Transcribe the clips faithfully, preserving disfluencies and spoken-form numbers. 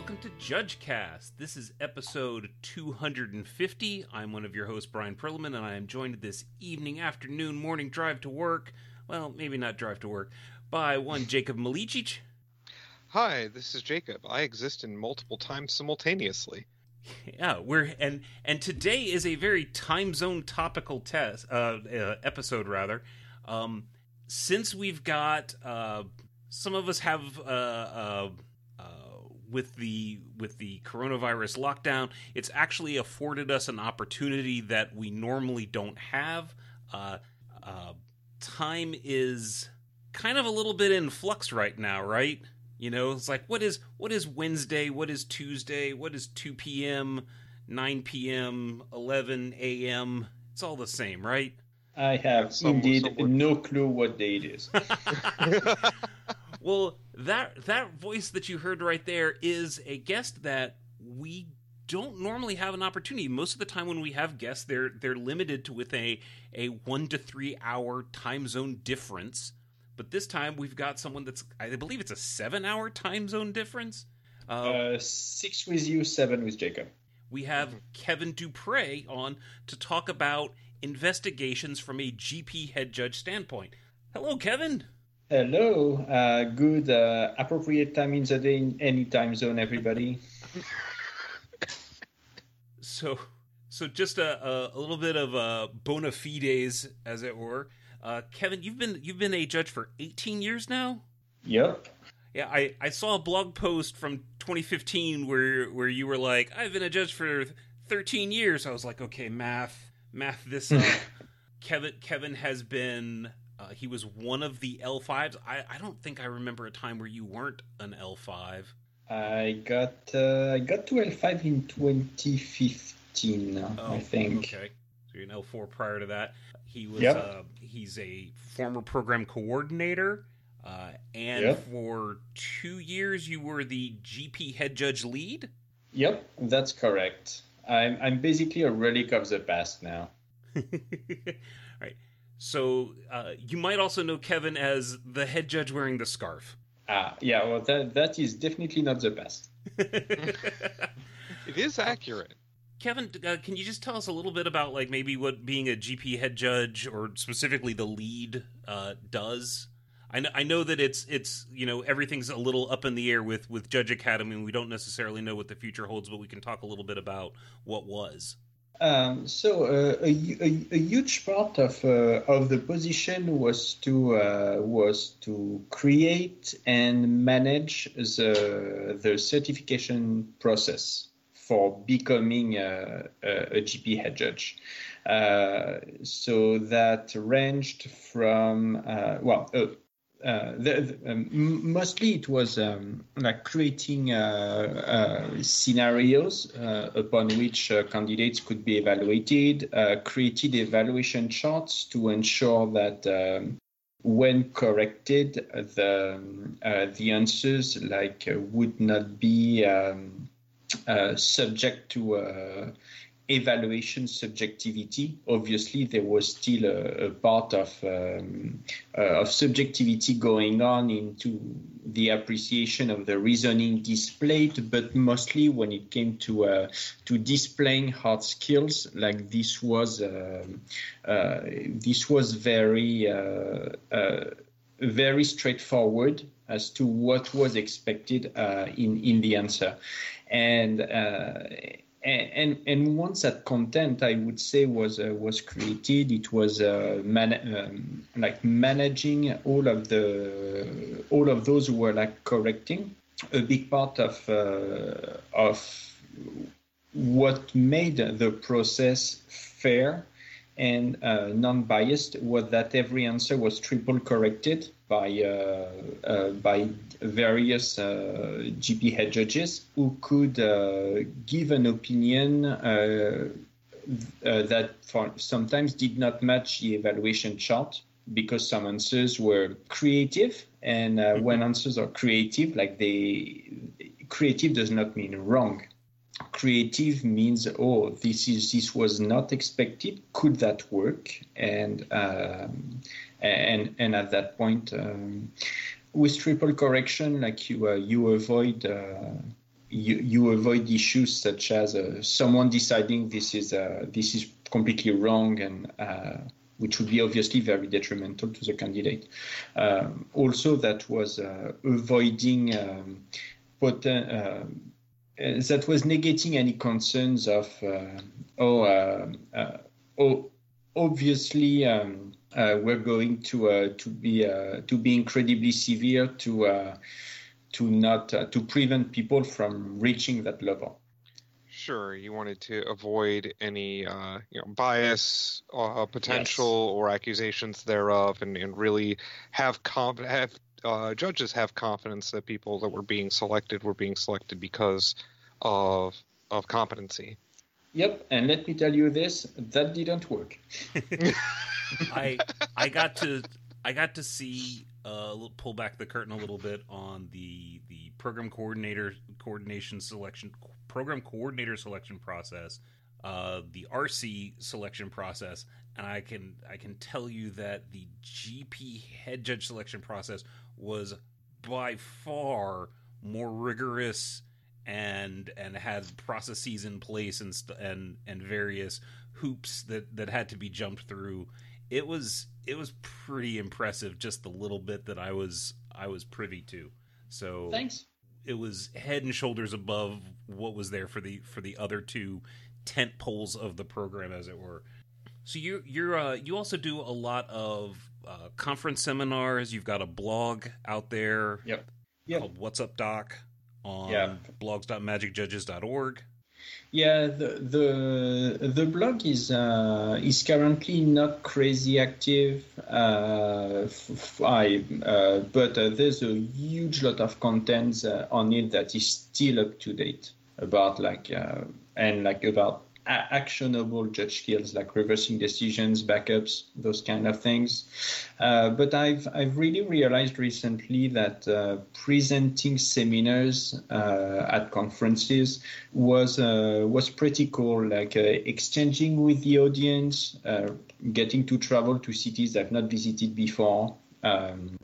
welcome to JudgeCast. This is episode two hundred fifty. I'm one of your hosts, Brian Perlman, and I am joined this evening, afternoon, morning drive to work, well, maybe not drive to work, by one Jacob Malicic. Hi, this is Jacob. I exist in multiple times simultaneously. Yeah, we're and and today is a very time zone topical test uh, uh, episode rather. Um, since we've got uh, some of us have uh, uh, uh, with the with the coronavirus lockdown, it's actually afforded us an opportunity that we normally don't have. Uh, uh, time is kind of a little bit in flux right now, right? You know, it's like, what is what is Wednesday? What is Tuesday? What is two p.m., nine p.m., eleven a.m.? It's all the same, right? I have some, indeed some no clue what day it is. Well, that that voice that you heard right there is a guest that we don't normally have an opportunity. Most of the time when we have guests, they're they're limited to with a a one to three hour time zone difference. But this time we've got someone that's, I believe it's a seven-hour time zone difference. Uh, uh, six with you, seven with Jacob. We have Kevin Dupre on to talk about investigations from a G P head judge standpoint. Hello, Kevin. Hello. Uh, good uh, appropriate time in the day in any time zone, everybody. so, so just a, a, a little bit of uh, bona fides, as it were. Uh, Kevin, you've been you've been a judge for eighteen years now? Yep. Yeah, I, I saw a blog post from twenty fifteen where where you were like, I've been a judge for thirteen years. I was like, okay, math, math this up. Kevin Kevin has been, uh, he was one of the L fives. I, I don't think I remember a time where you weren't an L five. I got uh, I got to L five in twenty fifteen, oh, I think. Okay, so you're an L four prior to that. He was. Yep. Uh, he's a former program coordinator, uh, and yep. for two years you were the G P head judge lead. Yep, that's correct. I'm I'm basically a relic of the past now. All right. So uh, you might also know Kevin as the head judge wearing the scarf. Ah, yeah. Well, that that is definitely not the past. It is accurate. Kevin, uh, can you just tell us a little bit about, like, maybe what being a G P head judge, or specifically the lead, uh, does? I know, I know that it's it's you know, everything's a little up in the air with with Judge Academy, and we don't necessarily know what the future holds, but we can talk a little bit about what was. Um, so uh, a, a, a huge part of uh, of the position was to uh, was to create and manage the the certification process for becoming a, a, a G P head judge. Uh, so that ranged from, uh, well, uh, uh, the, the, um, mostly it was um, like creating uh, uh, scenarios uh, upon which uh, candidates could be evaluated, uh, created evaluation charts to ensure that um, when corrected, the, uh, the answers like uh, would not be um, Uh, subject to uh, evaluation subjectivity. Obviously, there was still a, a part of um, uh, of subjectivity going on into the appreciation of the reasoning displayed, but mostly when it came to uh, to displaying hard skills, like this was uh, uh, this was very uh, uh, very straightforward as to what was expected uh, in in the answer, and uh, and and once that content, I would say, was uh, was created, it was uh, man- um, like managing all of the all of those who were like correcting. A big part of uh, of what made the process fair and uh, non-biased was that every answer was triple corrected by uh, uh, by various uh, G P head judges who could uh, give an opinion uh, uh, that for sometimes did not match the evaluation chart, because some answers were creative, and uh, mm-hmm. when answers are creative, like they creative does not mean wrong. Creative means, oh, this is this was not expected. Could that work? And um, and and at that point, um, with triple correction, like you uh, you avoid uh, you, you avoid issues such as uh, someone deciding this is uh, this is completely wrong, and uh, which would be obviously very detrimental to the candidate. Um, also, that was uh, avoiding um, poten- uh, that was negating any concerns of uh, oh uh, uh, oh obviously. Um, Uh, we're going to uh, to be uh, to be incredibly severe to uh, to not uh, to prevent people from reaching that level. Sure, you wanted to avoid any uh, you know, bias, uh, potential, yes, or accusations thereof, and, and really have conf- have uh, judges have confidence that people that were being selected were being selected because of of competency. Yep, and let me tell you this: that didn't work. I I got to I got to see uh, pull back the curtain a little bit on the the program coordinator coordination selection program coordinator selection process, uh, the R C selection process, and I can I can tell you that the G P head judge selection process was by far more rigorous. And and had processes in place and st- and and various hoops that, that had to be jumped through. It was it was pretty impressive, just the little bit that I was I was privy to. So thanks. It was head and shoulders above what was there for the for the other two tent poles of the program, as it were. So you you're uh, you also do a lot of uh, conference seminars. You've got a blog out there. Yep. Yep. Called What's Up Doc. On yeah. blogs dot magic judges dot org. Yeah, the the the blog is uh, is currently not crazy active. Uh, f- I uh, but uh, there's a huge lot of contents uh, on it that is still up to date about like uh, and like about a- actionable judge skills like reversing decisions, backups, those kind of things. Uh, but I've I've really realized recently that uh, presenting seminars uh, at conferences was uh, was pretty cool. Like uh, exchanging with the audience, uh, getting to travel to cities I've not visited before. Um,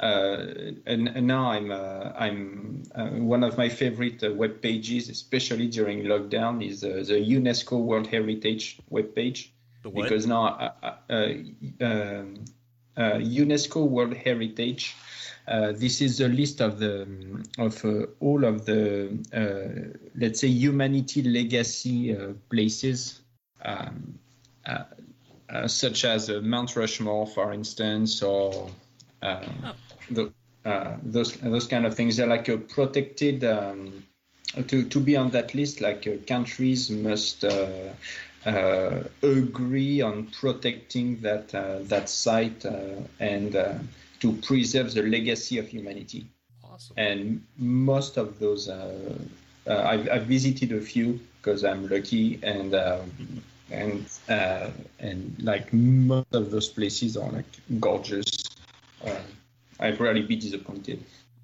Uh, and, and now I'm uh, I'm uh, one of my favorite uh, web pages, especially during lockdown, is uh, the UNESCO World Heritage web page. The what? Because now uh, uh, uh, uh, UNESCO World Heritage. Uh, this is a list of the of uh, all of the uh, let's say humanity legacy uh, places. Um, uh, uh, such as uh, Mount Rushmore, for instance, or Uh, the, uh, those those kind of things. They're like a protected um, to to be on that list. Like uh, countries must uh, uh, agree on protecting that uh, that site uh, and uh, to preserve the legacy of humanity. Awesome. And most of those, uh, uh, I've, I've visited a few because I'm lucky, and uh, and uh, and like most of those places are like gorgeous. Uh, I've rarely been disappointed.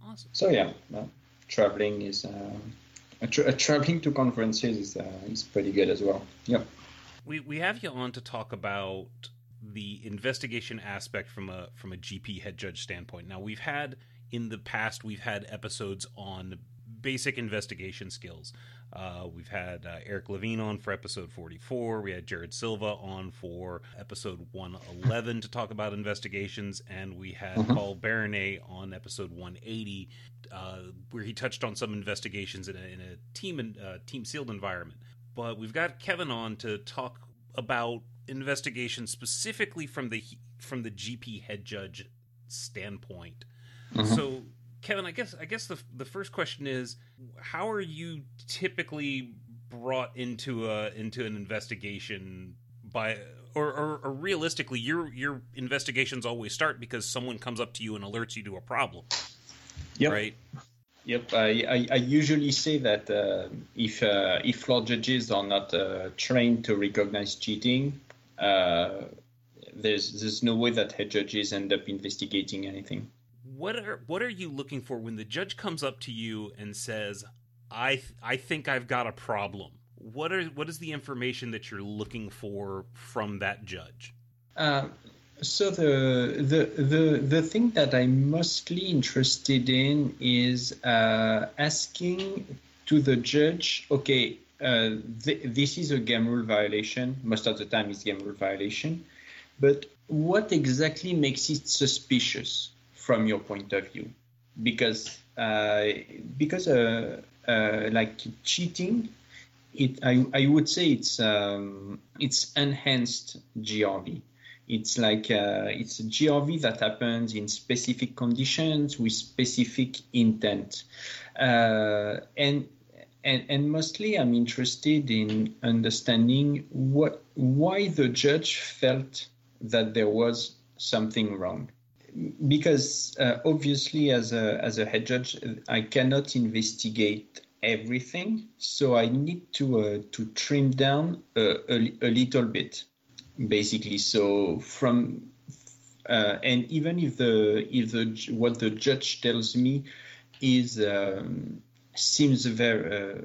Awesome. So yeah, uh, traveling is uh, tra- traveling to conferences is uh, is pretty good as well. Yep. We we have you on to talk about the investigation aspect from a from a G P head judge standpoint. Now we've had in the past we've had episodes on basic investigation skills. Uh, we've had uh, Eric Levine on for episode forty-four. We had Jared Silva on for episode one eleven to talk about investigations. And we had mm-hmm. Paul Baranay on episode one eighty, uh, where he touched on some investigations in a, in a team in, uh, team sealed environment. But we've got Kevin on to talk about investigations specifically from the from the G P head judge standpoint. Mm-hmm. So, Kevin, I guess I guess the the first question is, how are you typically brought into a into an investigation by, or, or, or realistically, your your investigations always start because someone comes up to you and alerts you to a problem. Yep. Right. Yep. I, I, I usually say that uh, if uh, if law judges are not uh, trained to recognize cheating, uh, there's there's no way that head judges end up investigating anything. What are what are you looking for when the judge comes up to you and says, "I th- I think I've got a problem"? What are what is the information that you're looking for from that judge? Uh, So the, the the the thing that I'm mostly interested in is uh, asking to the judge, okay, uh, th- this is a game rule violation. Most of the time it's game rule violation. But what exactly makes it suspicious from your point of view? Because, uh, because uh, uh, like cheating, it I, I would say it's um, it's enhanced G R V. It's like uh, it's a G R V that happens in specific conditions with specific intent, uh, and and and mostly I'm interested in understanding what why the judge felt that there was something wrong, because uh, obviously as a as a head judge I cannot investigate everything, so I need to uh, to trim down uh, a, a little bit. Basically, so from uh, and even if the if the what the judge tells me is um, seems very uh,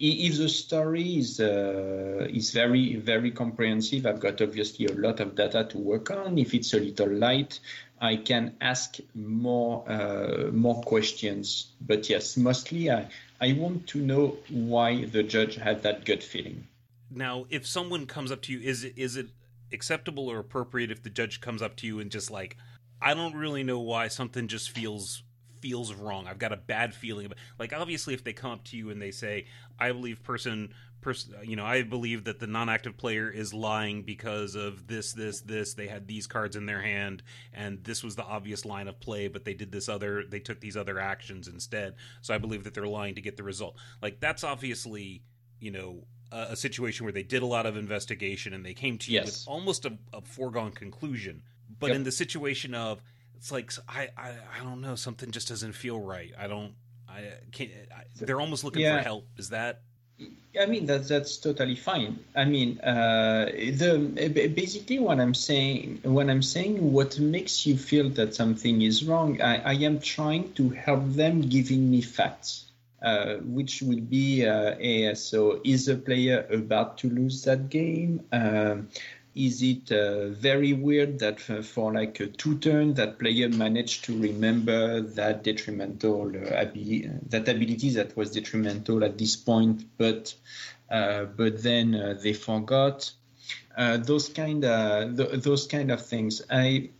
if the story is uh, is very very comprehensive, I've got obviously a lot of data to work on. If it's a little light, I can ask more uh, more questions. But yes, mostly I I want to know why the judge had that gut feeling. Now, if someone comes up to you, is it, is it acceptable or appropriate if the judge comes up to you and just like, I don't really know why, something just feels feels wrong. I've got a bad feeling about, like, obviously if they come up to you and they say, I believe person person you know, I believe that the non-active player is lying because of this this this they had these cards in their hand and this was the obvious line of play, but they did this other they took these other actions instead, so I believe that they're lying to get the result. Like, that's obviously, you know, a situation where they did a lot of investigation and they came to you yes. with almost a, a foregone conclusion. But yep. in the situation of, it's like, I, I, I don't know, something just doesn't feel right. I don't, I can't, I, they're almost looking yeah. for help. Is that? I mean, that's, that's totally fine. I mean, uh, the basically what I'm saying, when I'm saying what makes you feel that something is wrong, I, I am trying to help them giving me facts. Uh, which would be uh, a, so is the player about to lose that game? Uh, is it uh, very weird that for, for like a two turn that player managed to remember that detrimental uh, ability, that ability that was detrimental at this point, but uh, but then uh, they forgot uh, those kind of th- those kind of things. I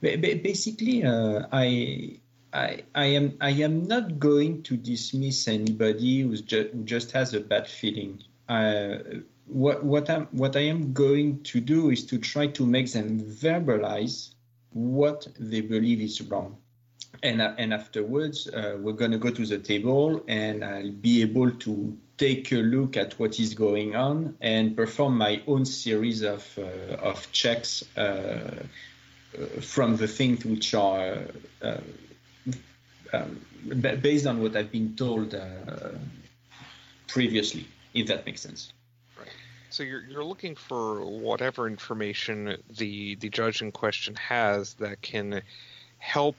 basically uh, I. I, I am I am not going to dismiss anybody who's ju- who just has a bad feeling. Uh, what what I'm what I am going to do is to try to make them verbalize what they believe is wrong, and uh, and afterwards uh, we're gonna go to the table and I'll be able to take a look at what is going on and perform my own series of uh, of checks uh, from the things which are. Uh, Um, based on what I've been told uh, previously, if that makes sense. Right. So you're you're looking for whatever information the the judge in question has that can help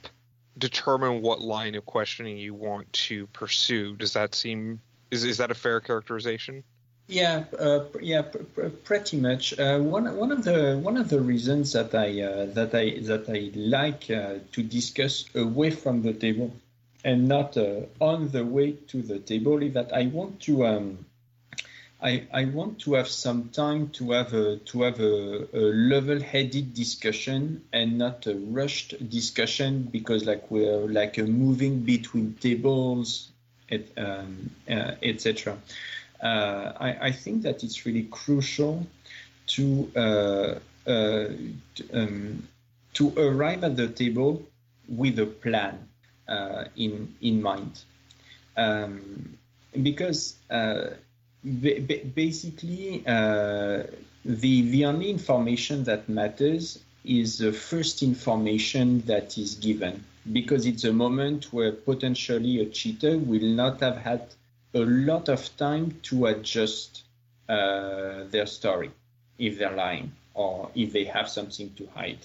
determine what line of questioning you want to pursue. Does that seem is is that a fair characterization? Yeah, uh, yeah, pr- pr- pretty much. Uh, one one of the one of the reasons that I uh, that I that I like uh, to discuss away from the table and not uh, on the way to the table is that I want to um, I I want to have some time to have a to have a, a level-headed discussion and not a rushed discussion, because like we're like a moving between tables, et, um, uh, et cetera. Uh, I, I think that it's really crucial to uh, uh, t- um, to arrive at the table with a plan uh, in in mind, um, because uh, b- b- basically uh, the the only information that matters is the first information that is given, because it's a moment where potentially a cheater will not have had a lot of time to adjust uh, their story if they're lying or if they have something to hide.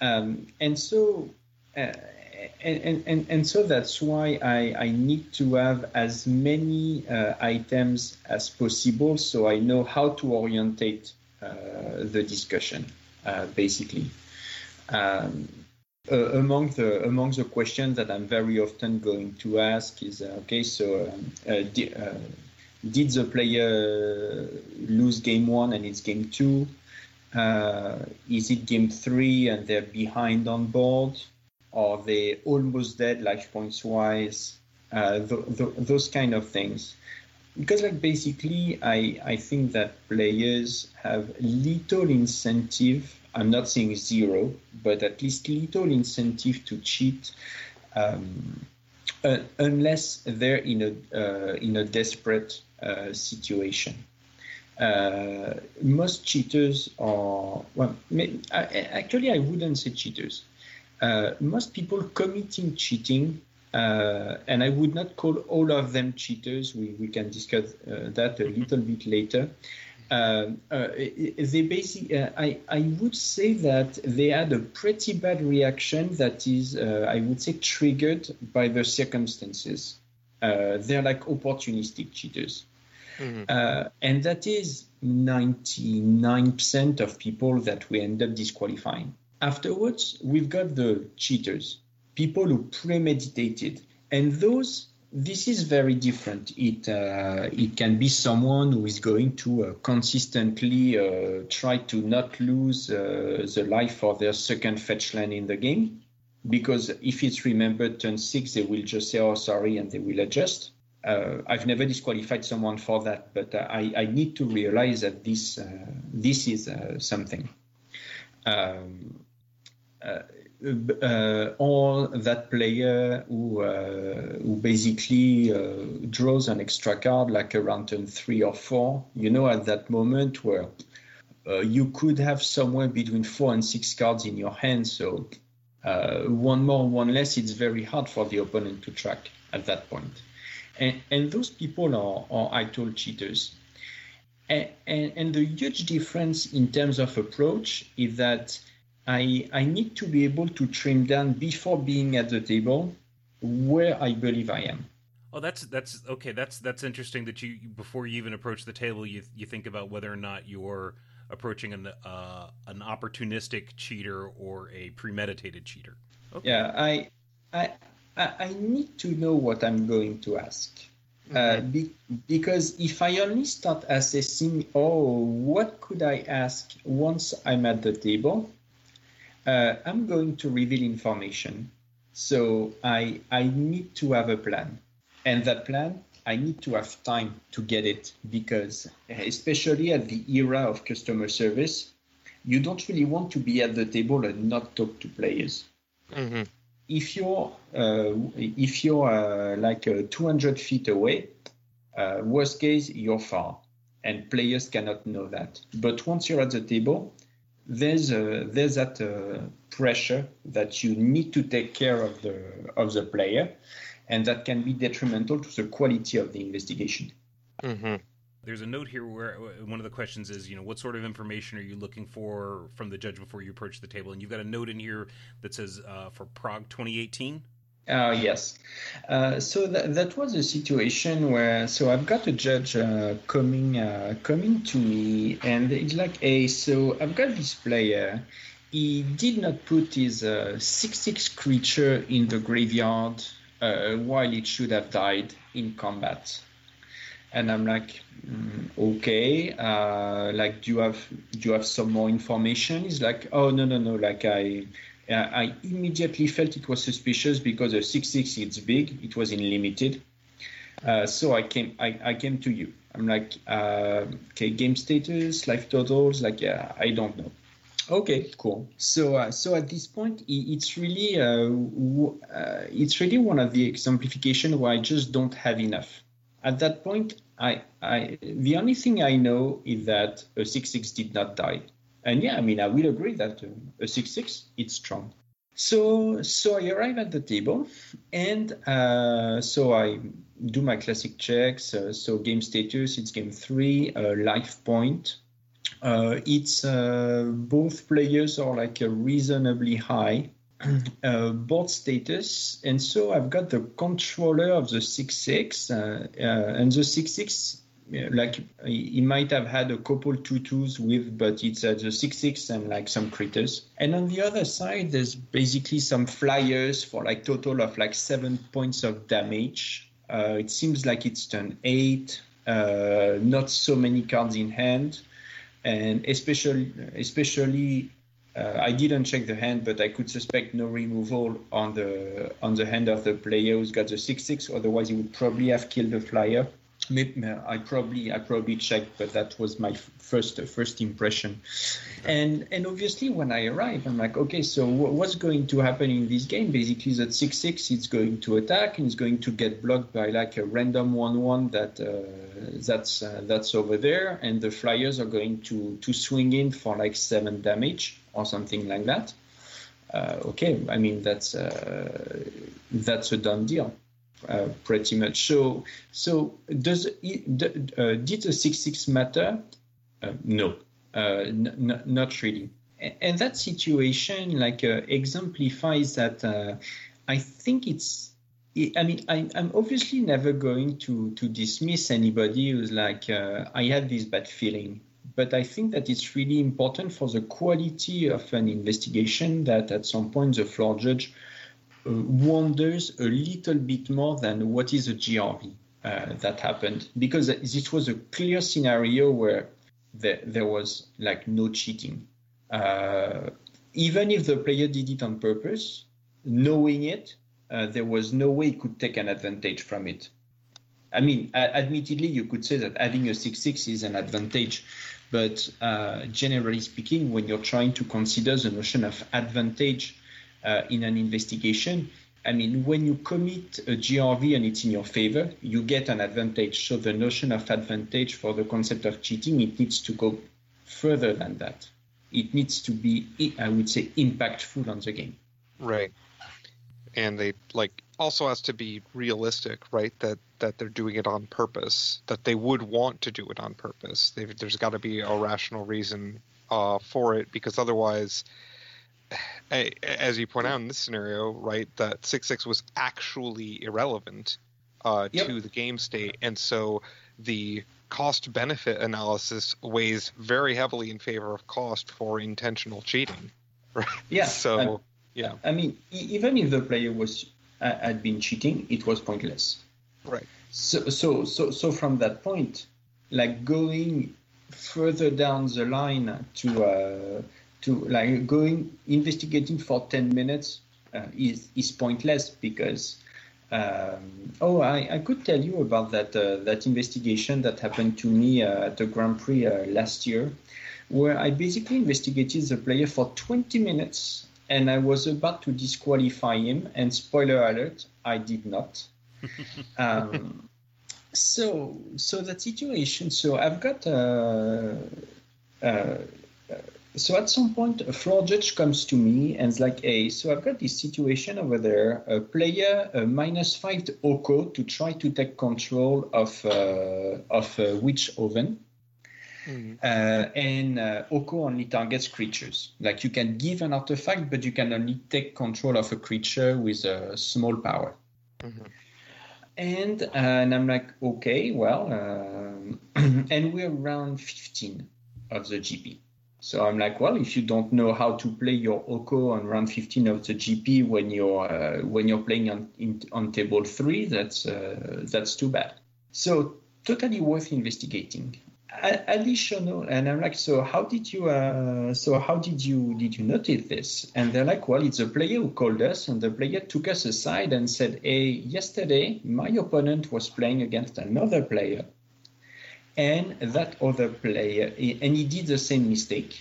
Um, and so uh, and, and, and so that's why I, I need to have as many uh, items as possible so I know how to orientate uh, the discussion. uh, basically. Um, uh, among the among the questions that I'm very often going to ask is, uh, okay, so um, uh, di- uh, did the player lose game one and it's game two? Uh, is it game three and they're behind on board? Are they almost dead, like points-wise? Uh, th- th- those kind of things. Because, like, basically, I, I think that players have little incentive, I'm not saying zero, but at least little incentive to cheat um, uh, unless they're in a, uh, in a desperate uh, situation. Uh, most cheaters are, well, may, I, actually, I wouldn't say cheaters. Uh, most people committing cheating, uh, and I would not call all of them cheaters. We, we can discuss uh, that a little bit later. Uh, uh, they basically, uh, I, I would say that they had a pretty bad reaction that is, uh, I would say, triggered by the circumstances. Uh, they're like opportunistic cheaters. Mm-hmm. Uh, and that is ninety-nine percent of people that we end up disqualifying. Afterwards, we've got the cheaters, people who premeditated. And those, this is very different. It uh, it can be someone who is going to uh, consistently uh, try to not lose uh, the life for their second fetch land in the game. Because if it's remembered turn six, they will just say, oh, sorry, and they will adjust. Uh, I've never disqualified someone for that, but I, I need to realize that this, uh, this is uh, something. Um, Uh, uh, all that player who, uh, who basically uh, draws an extra card like around turn three or four, you know, at that moment where uh, you could have somewhere between four and six cards in your hand. So uh, one more, one less, it's very hard for the opponent to track at that point. And, and those people are, are I told cheaters. And, and, and the huge difference in terms of approach is that I, I need to be able to trim down before being at the table where I believe I am. Oh, that's that's okay. That's that's interesting that you, before you even approach the table, you you think about whether or not you're approaching an uh, an opportunistic cheater or a premeditated cheater. Okay. Yeah, I I I need to know what I'm going to ask. Okay. Uh, be, because if I only start assessing, oh, what could I ask once I'm at the table? Uh, I'm going to reveal information, so I I need to have a plan, and that plan I need to have time to get it, because especially at the era of customer service, you don't really want to be at the table and not talk to players. Mm-hmm. If you're uh, if you're uh, like uh, two hundred feet away, uh, worst case you're far, and players cannot know that. But once you're at the table, There's a, there's that uh, pressure that you need to take care of the of the player, and that can be detrimental to the quality of the investigation. Mm-hmm. There's a note here where one of the questions is, you know, what sort of information are you looking for from the judge before you approach the table? And you've got a note in here that says uh, for Prague twenty eighteen. Uh, yes. Uh, so that, that was a situation where, so I've got a judge uh, coming uh, coming to me, and it's like, hey, so I've got this player. He did not put his uh, six six creature in the graveyard uh, while it should have died in combat. And I'm like, mm, okay, uh, like, do you have do you have some more information? He's like, oh, no, no, no, like I... Uh, I immediately felt it was suspicious because a six six, it's big. It was in limited. Uh, so I came I, I came to you. I'm like, uh, okay, game status, life totals, like, yeah, I don't know. Okay, cool. So uh, so at this point, it's really, uh, w- uh, it's really one of the exemplification where I just don't have enough. At that point, I, I the only thing I know is that a six six did not die. And yeah, I mean, I will agree that a six six, it's strong. So so I arrive at the table, and uh, so I do my classic checks. Uh, so game status, it's game three, uh, life point. Uh, it's uh, both players are like a reasonably high uh, board status. And so I've got the controller of the six six, uh, uh, and the six six like he might have had a couple tutus with, but it's at the six six and like some critters. And on the other side, there's basically some flyers for like total of like seven points of damage. Uh, it seems like it's turn eight. Uh, not so many cards in hand, and especially especially. Uh, I didn't check the hand, but I could suspect no removal on the on the hand of the player who's got the six six. Otherwise, he would probably have killed the flyer. Maybe, I probably I probably checked, but that was my first first impression. And and obviously, when I arrive, I'm like, okay, so w- what's going to happen in this game? Basically, that six six, it's going to attack and it's going to get blocked by like a random one one that uh, that's uh, that's over there, and the flyers are going to to swing in for like seven damage. Or something like that. Uh, okay, I mean that's uh, that's a done deal, uh, pretty much. So, so does it, uh, did the six six matter? Uh, no, uh, n- n- not really. And that situation like uh, exemplifies that. Uh, I think it's. I mean, I, I'm obviously never going to to dismiss anybody who's like uh, I had this bad feeling. But I think that it's really important for the quality of an investigation that at some point the floor judge uh, wonders a little bit more than what is a G R V uh, that happened. Because this was a clear scenario where there, there was like no cheating. Uh, even if the player did it on purpose, knowing it, uh, there was no way he could take an advantage from it. I mean, admittedly, you could say that having a six six is an advantage. But uh, generally speaking, when you're trying to consider the notion of advantage uh, in an investigation, I mean, when you commit a G R V and it's in your favor, you get an advantage. So the notion of advantage for the concept of cheating, it needs to go further than that. It needs to be, I would say, impactful on the game. Right. And they like also has to be realistic, right? That that they're doing it on purpose, that they would want to do it on purpose. They've, there's got to be a rational reason uh, for it, because otherwise, as you point out in this scenario, right, that six six was actually irrelevant uh, yep. to the game state. And so the cost-benefit analysis weighs very heavily in favor of cost for intentional cheating. Right? Yeah. So, I, yeah. I mean, even if the player was uh, had been cheating, it was pointless. Right. So, so, so, so from that point, like going further down the line to, uh, to like going investigating for ten minutes uh, is is pointless because, um, oh, I, I could tell you about that uh, that investigation that happened to me uh, at the Grand Prix uh, last year, where I basically investigated the player for twenty minutes and I was about to disqualify him. And spoiler alert, I did not. um, so, so that situation. So I've got. Uh, uh, so at some point, a floor judge comes to me and's like, "Hey, so I've got this situation over there. A player a minus five to Oko to try to take control of uh, of uh, Witch Oven, mm-hmm. uh, and uh, Oko only targets creatures. Like you can give an artifact, but you can only take control of a creature with a small power." Mm-hmm. And, uh, and I'm like, okay, well, um, and we're round fifteen of the G P. So I'm like, well, if you don't know how to play your Oko on round fifteen of the G P when you're uh, when you're playing on in, on table three, that's uh, that's too bad. So totally worth investigating. A- additional, and I'm like, so how did you uh, so how did you did you notice this? And they're like, well, it's a player who called us, and the player took us aside and said, hey, yesterday my opponent was playing against another player, and that other player, and he did the same mistake,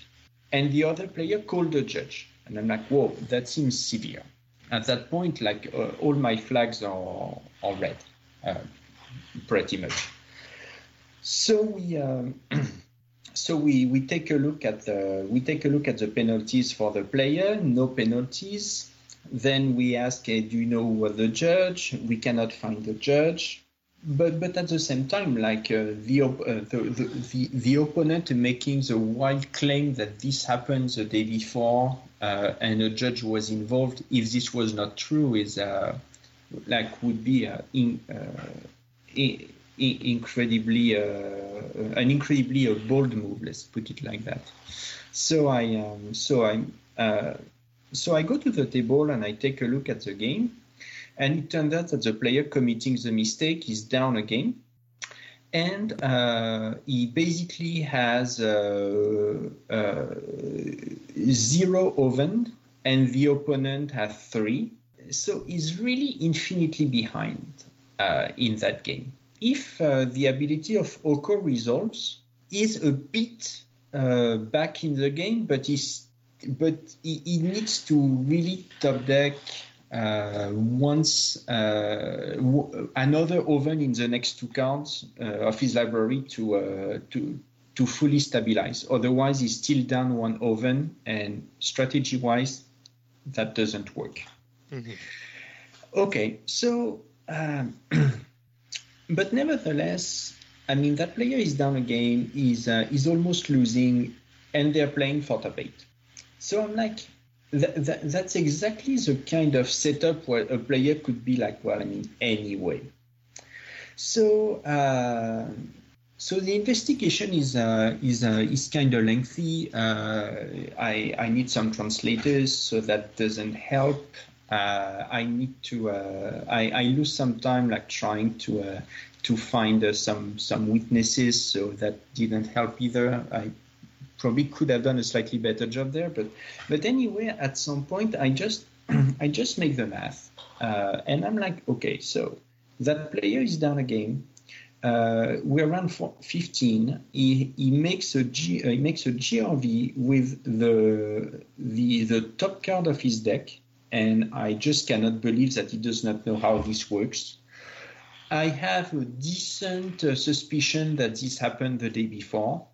and the other player called the judge. And I'm like, whoa, that seems severe. At that point, like uh, all my flags are are red, uh, pretty much. So we um, so we, we take a look at the we take a look at the penalties for the player. No penalties. Then we ask, hey, do you know what the judge? We cannot find the judge. But but at the same time, like uh, the, op- uh, the, the the the opponent making the wild claim that this happened the day before uh, and a judge was involved. If this was not true, is uh, like would be uh, in. Uh, in incredibly uh, an incredibly uh, bold move. Let's put it like that. So I um, so I uh, so I go to the table and I take a look at the game, and it turned out that the player committing the mistake is down a game, and uh, he basically has uh, uh, zero oven, and the opponent has three. So he's really infinitely behind uh, in that game. If uh, the ability of Oko resolves, is a bit uh, back in the game, but he's, but he, he needs to really top deck uh, once uh, w- another oven in the next two cards uh, of his library to uh, to to fully stabilize. Otherwise, he's still down one oven, and strategy-wise, that doesn't work. Mm-hmm. Okay, so. Um, But nevertheless, I mean, that player is down a game, is uh, is almost losing, and they're playing for top eight. So I'm like, th- th- that's exactly the kind of setup where a player could be like, well, I mean, anyway. So uh, so the investigation is uh, is uh, is kind of lengthy. Uh, I I need some translators, so that doesn't help. Uh, I need to. Uh, I, I lose some time, like trying to uh, to find uh, some some witnesses. So that didn't help either. I probably could have done a slightly better job there, but but anyway, at some point, I just I just make the math, uh, and I'm like, okay, so that player is down a game. Uh, we're around fifteen. He he makes a G, uh, he makes a G R V with the the the top card of his deck. And I just cannot believe that he does not know how this works. I have a decent uh, suspicion that this happened the day before,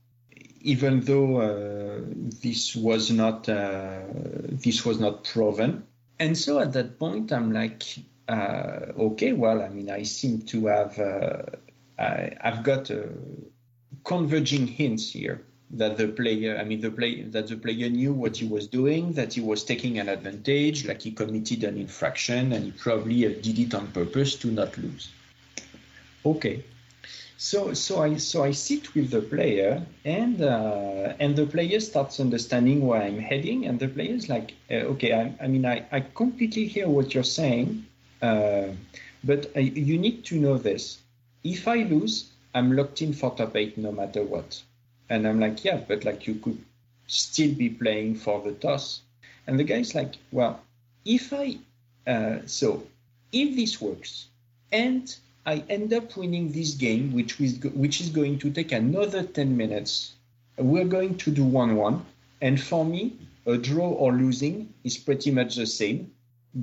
even though uh, this was not uh, this was not proven. And so at that point, I'm like, uh, okay, well, I mean, I seem to have uh, I, I've got uh, converging hints here. That the player, I mean, the play, that the player knew what he was doing, that he was taking an advantage, like he committed an infraction, and he probably uh, did it on purpose to not lose. Okay, so so I so I sit with the player, and uh, and the player starts understanding where I'm heading, and the player is like, uh, okay, I, I mean, I, I completely hear what you're saying, uh, but I, you need to know this: if I lose, I'm locked in for top eight, no matter what. And I'm like, yeah, but like you could still be playing for the toss. And the guy's like, well, if I, uh, so if this works and I end up winning this game, which is, which is going to take another ten minutes, we're going to do one one. And for me, a draw or losing is pretty much the same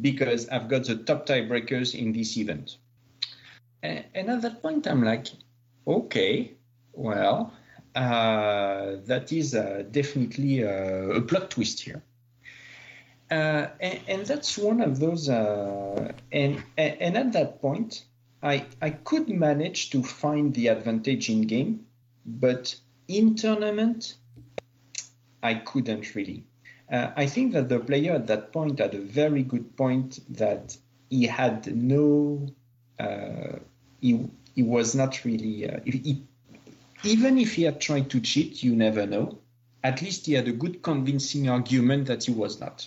because I've got the top tiebreakers in this event. And, and at that point, I'm like, okay, well... Uh, that is uh, definitely uh, a plot twist here, uh, and, and that's one of those. Uh, and, and at that point, I I could manage to find the advantage in game, but in tournament, I couldn't really. Uh, I think that the player at that point had a very good point that he had no. Uh, he he was not really. Uh, he, Even if he had tried to cheat, you never know. At least he had a good convincing argument that he was not.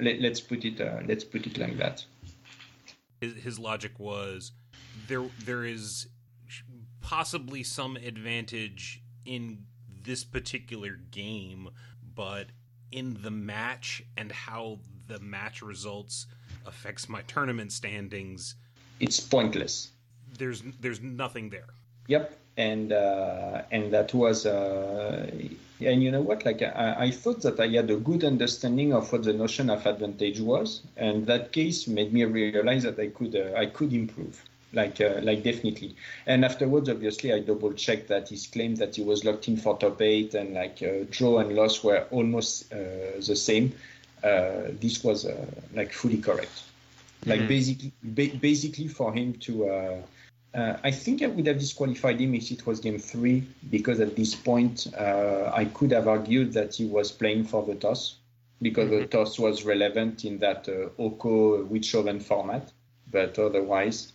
Let, let's put it. Uh, let's put it like that. His, his logic was there. There is possibly some advantage in this particular game, but in the match and how the match results affects my tournament standings. It's pointless. There's there's nothing there. Yep. And uh, and that was uh, and you know what? Like I, I thought that I had a good understanding of what the notion of advantage was, and that case made me realize that I could uh, I could improve, like uh, like definitely. And afterwards, obviously, I double checked that his claim that he was locked in for top eight and like uh, draw and loss were almost uh, the same. Uh, this was uh, like fully correct, like mm-hmm. basically ba- basically for him to. Uh, Uh, I think I would have disqualified him if it was game three, because at this point uh, I could have argued that he was playing for the toss, because mm-hmm. the toss was relevant in that uh, Oko Witch Oven format. But otherwise,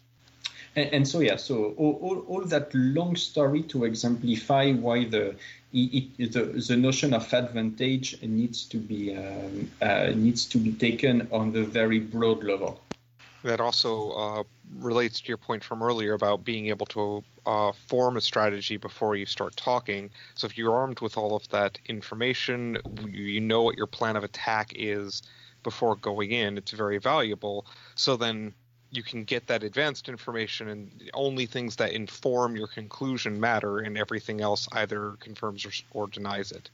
And, and so, yeah, so all, all, all that long story to exemplify why the it, it, the, the notion of advantage needs to be um, uh, needs to be taken on the very broad level. That also uh, relates to your point from earlier about being able to uh, form a strategy before you start talking. So if you're armed with all of that information, you know what your plan of attack is before going in, it's very valuable. So then you can get that advanced information, and only things that inform your conclusion matter, and everything else either confirms or, or denies it.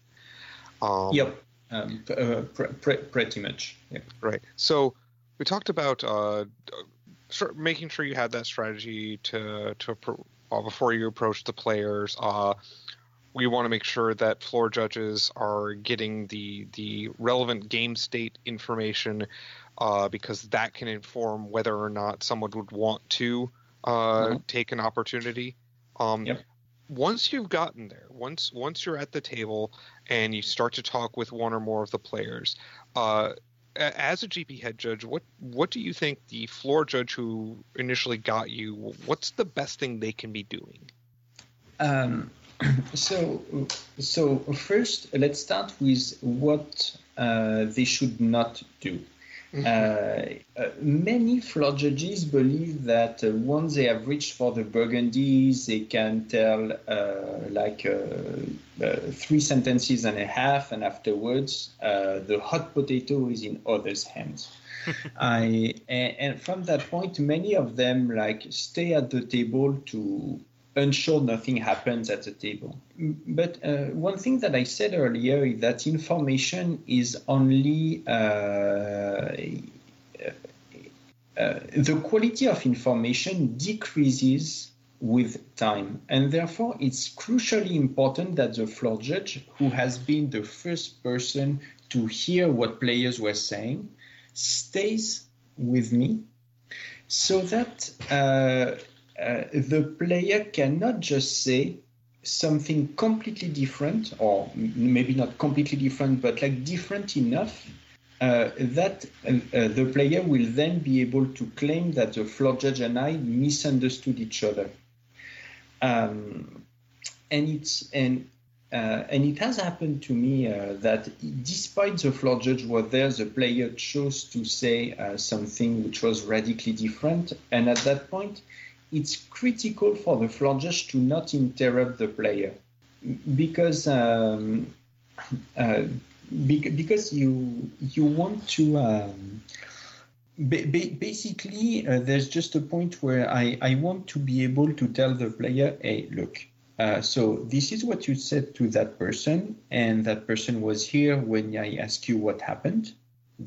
Um, yep, um, uh, pr- pr- pretty much. Yep. Right. So we talked about uh, making sure you had that strategy to to uh, before you approach the players. Uh, we want to make sure that floor judges are getting the the relevant game state information, uh, because that can inform whether or not someone would want to uh, mm-hmm. take an opportunity. Um, yep. Once you've gotten there, once once you're at the table and you start to talk with one or more of the players. Uh, As a G P head judge, what, what do you think the floor judge who initially got you, what's the best thing they can be doing? Um, so so first, let's start with what uh, they should not do. Mm-hmm. Uh, uh, many floor judges believe that uh, once they have reached for the burgundies, they can tell uh, like uh, uh, three sentences and a half, and afterwards uh, the hot potato is in others' hands. I and, and from that point, many of them like stay at the table to ensure nothing happens at the table. But uh, one thing that I said earlier is that information is only uh, uh, the quality of information decreases with time, and therefore it's crucially important that the floor judge, who has been the first person to hear what players were saying, stays with me, so that uh, Uh, the player cannot just say something completely different, or m- maybe not completely different, but like different enough uh, that uh, uh, the player will then be able to claim that the floor judge and I misunderstood each other. Um, and it's and uh, and it has happened to me uh, that despite the floor judge was there, the player chose to say uh, something which was radically different, and at that point, it's critical for the floor judge to not interrupt the player, because um, uh, bec- because you you want to um, ba- ba- basically uh, there's just a point where I, I want to be able to tell the player, hey, look, uh, so this is what you said to that person, and that person was here when I asked you what happened.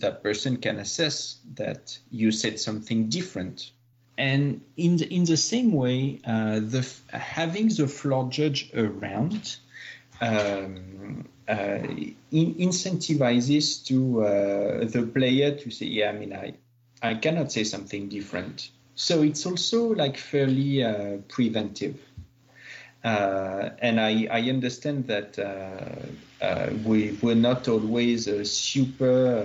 That person can assess that you said something different. And in the, in the same way, uh, the having the floor judge around um, uh, in, incentivizes to uh, the player to say, yeah, I mean, I, I cannot say something different. So it's also like fairly uh, preventive. Uh, and I, I understand that uh, uh, we we're not always uh, super uh,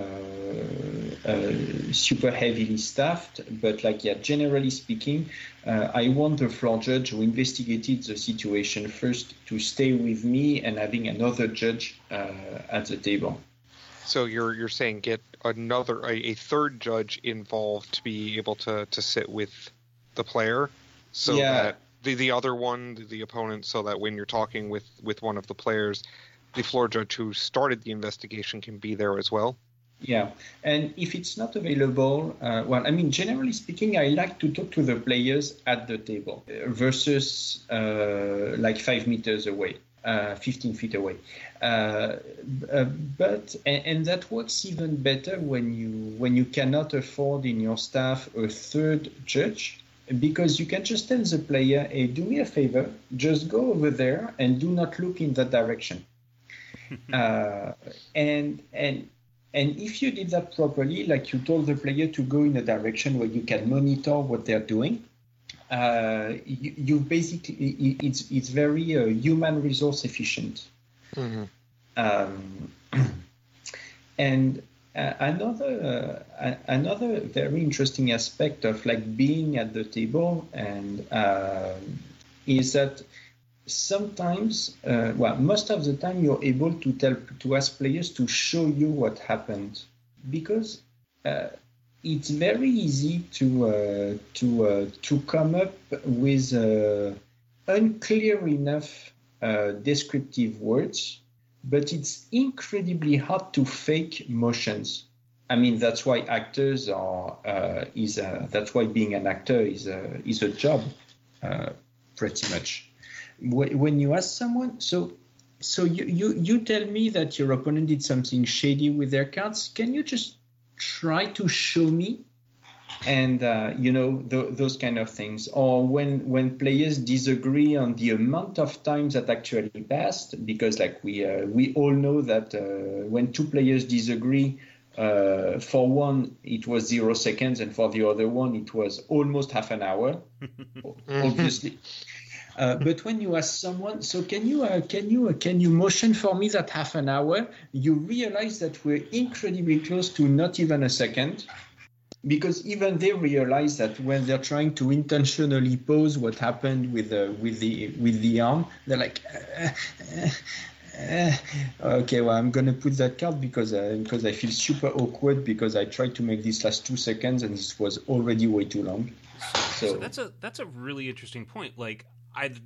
uh, super heavily staffed, but like yeah, generally speaking, uh, I want the floor judge who investigated the situation first to stay with me and having another judge uh, at the table. So you're you're saying get another a, a third judge involved to be able to, to sit with the player, so yeah. that. The the other one, the opponent, so that when you're talking with, with one of the players, the floor judge who started the investigation can be there as well. Yeah, and if it's not available, uh, well, I mean, generally speaking, I like to talk to the players at the table versus uh, like five meters away, uh, fifteen feet away. Uh, uh, but and, and that works even better when you when you cannot afford in your staff a third judge. Because you can just tell the player, hey, do me a favor, just go over there and do not look in that direction. uh, and and and if you did that properly, like you told the player to go in a direction where you can monitor what they're doing, uh, you, you basically it's it's very uh, human resource efficient. Mm-hmm. Um, and Uh, another uh, another very interesting aspect of like being at the table and uh, is that sometimes, uh, well, most of the time, you're able to tell to ask players to show you what happened, because uh, it's very easy to uh, to uh, to come up with uh, unclear enough uh, descriptive words. But it's incredibly hard to fake motions. I mean, that's why actors are uh, is a, that's why being an actor is a is a job, uh, pretty much. When you ask someone, so so you, you you tell me that your opponent did something shady with their cards. Can you just try to show me? And uh, you know th- those kind of things, or when when players disagree on the amount of times that actually passed, because like we uh, we all know that uh, when two players disagree, uh, for one it was zero seconds, and for the other one it was almost half an hour, obviously. Uh, but when you ask someone, so can you uh, can you uh, can you motion for me that half an hour? You realize that we're incredibly close to not even a second. Because even they realize that when they're trying to intentionally pose what happened with the with the with the arm, they're like, uh, uh, uh, okay, well, I'm gonna put that card because uh, because I feel super awkward because I tried to make this last two seconds and this was already way too long. So, so that's a that's a really interesting point. Like I've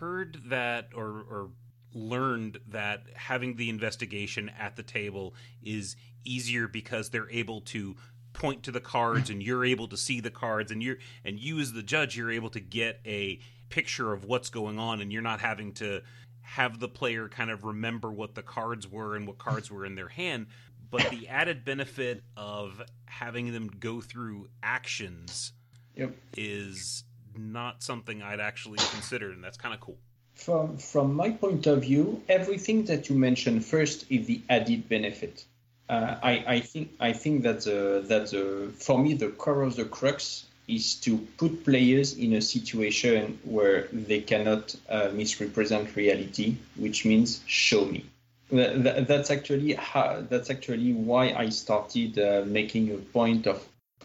heard that or or learned that having the investigation at the table is easier because they're able to point to the cards and you're able to see the cards and you're and you as the judge you're able to get a picture of what's going on, and you're not having to have the player kind of remember what the cards were and what cards were in their hand. But the added benefit of having them go through actions yep. is not something I'd actually considered, and that's kind of cool. From from my point of view, everything that you mentioned first is the added benefit. Uh, I, I think I think that the, that the, for me the core of the crux is to put players in a situation where they cannot uh, misrepresent reality, which means show me. That, that, that's actually how, that's actually why I started uh, making a point of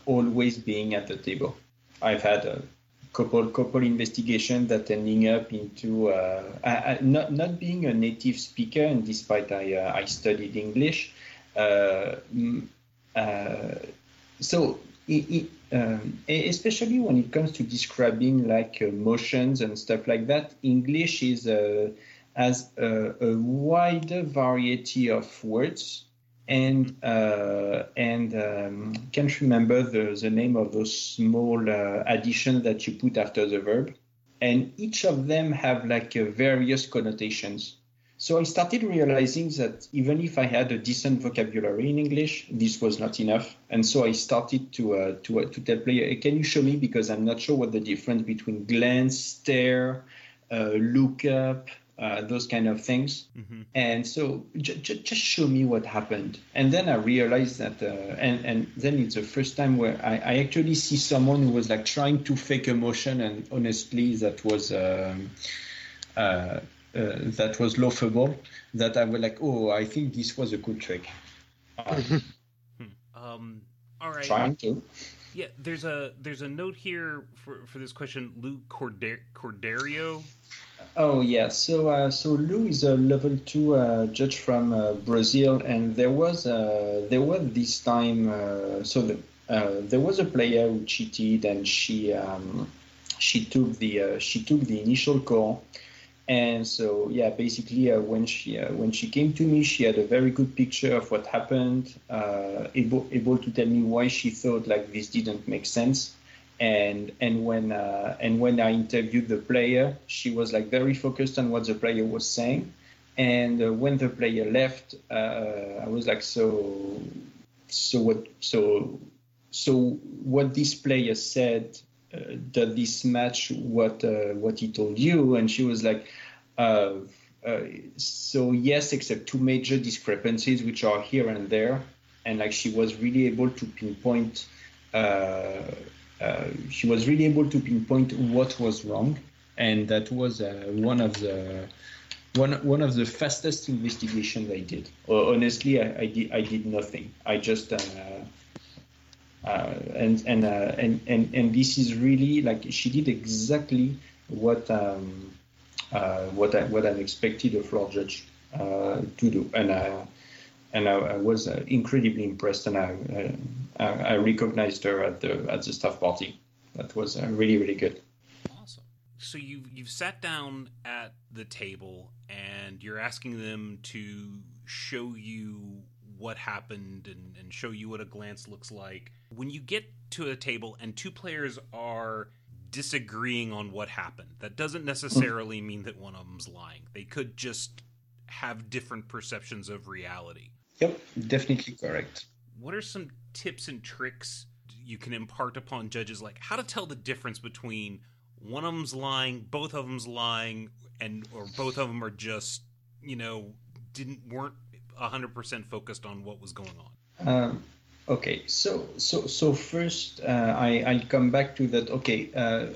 always being at the table. I've had a couple couple investigations that ending up into uh, I, I, not not being a native speaker, and despite I uh, I studied English. Uh, uh, so, it, it, um, especially when it comes to describing like uh, motions and stuff like that, English is uh, has a, a wider variety of words, and uh, and um, can't remember the, the name of those small uh, additions that you put after the verb, and each of them have like uh, various connotations. So I started realizing that even if I had a decent vocabulary in English, this was not enough. And so I started to uh, to, uh, to tell player, can you show me? Because I'm not sure what the difference between glance, stare, uh, look up, uh, those kind of things. Mm-hmm. And so j- j- just show me what happened. And then I realized that, uh, and, and then it's the first time where I, I actually see someone who was like trying to fake emotion. And honestly, that was... Um, uh, Uh, that was laughable, that I was like, oh, I think this was a good trick. Um, um, all right. Trying to. Yeah, there's a there's a note here for, for this question, Lou Corda- Cordario. Oh, yeah. So uh, so Lou is a level two uh, judge from uh, Brazil, and there was, uh, there was this time, uh, so the, uh, there was a player who cheated, and she um, she took the uh, she took the initial call. And so, yeah, basically, uh, when she uh, when she came to me, she had a very good picture of what happened, uh, able able to tell me why she thought like this didn't make sense. And and when uh, and when I interviewed the player, she was like very focused on what the player was saying. And uh, when the player left, uh, I was like, so so what so so what this player said. Uh, does this match what uh, what he told you? And she was like, uh, uh, so yes, except two major discrepancies which are here and there. And like she was really able to pinpoint, uh, uh, she was really able to pinpoint what was wrong, and that was uh, one of the one one of the fastest investigations I did. Well, honestly, I, I did I did nothing. I just uh, uh, and and, uh, and and and this is really like she did exactly what um, uh, what I what I'm expected a floor judge uh, to do, and I and I, I was uh, incredibly impressed, and I, uh, I I recognized her at the at the staff party. That was uh, really really good. So you've, you've sat down at the table and you're asking them to show you what happened and, and show you what a glance looks like. When you get to a table and two players are disagreeing on what happened, that doesn't necessarily mean that one of them's lying. They could just have different perceptions of reality. Yep, definitely correct. What are some tips and tricks you can impart upon judges, like how to tell the difference between one of them's lying, both of them's lying, and or both of them are just, you know, didn't weren't one hundred percent focused on what was going on? Um, okay, so so so first, uh, I I'll come back to that. Okay, uh,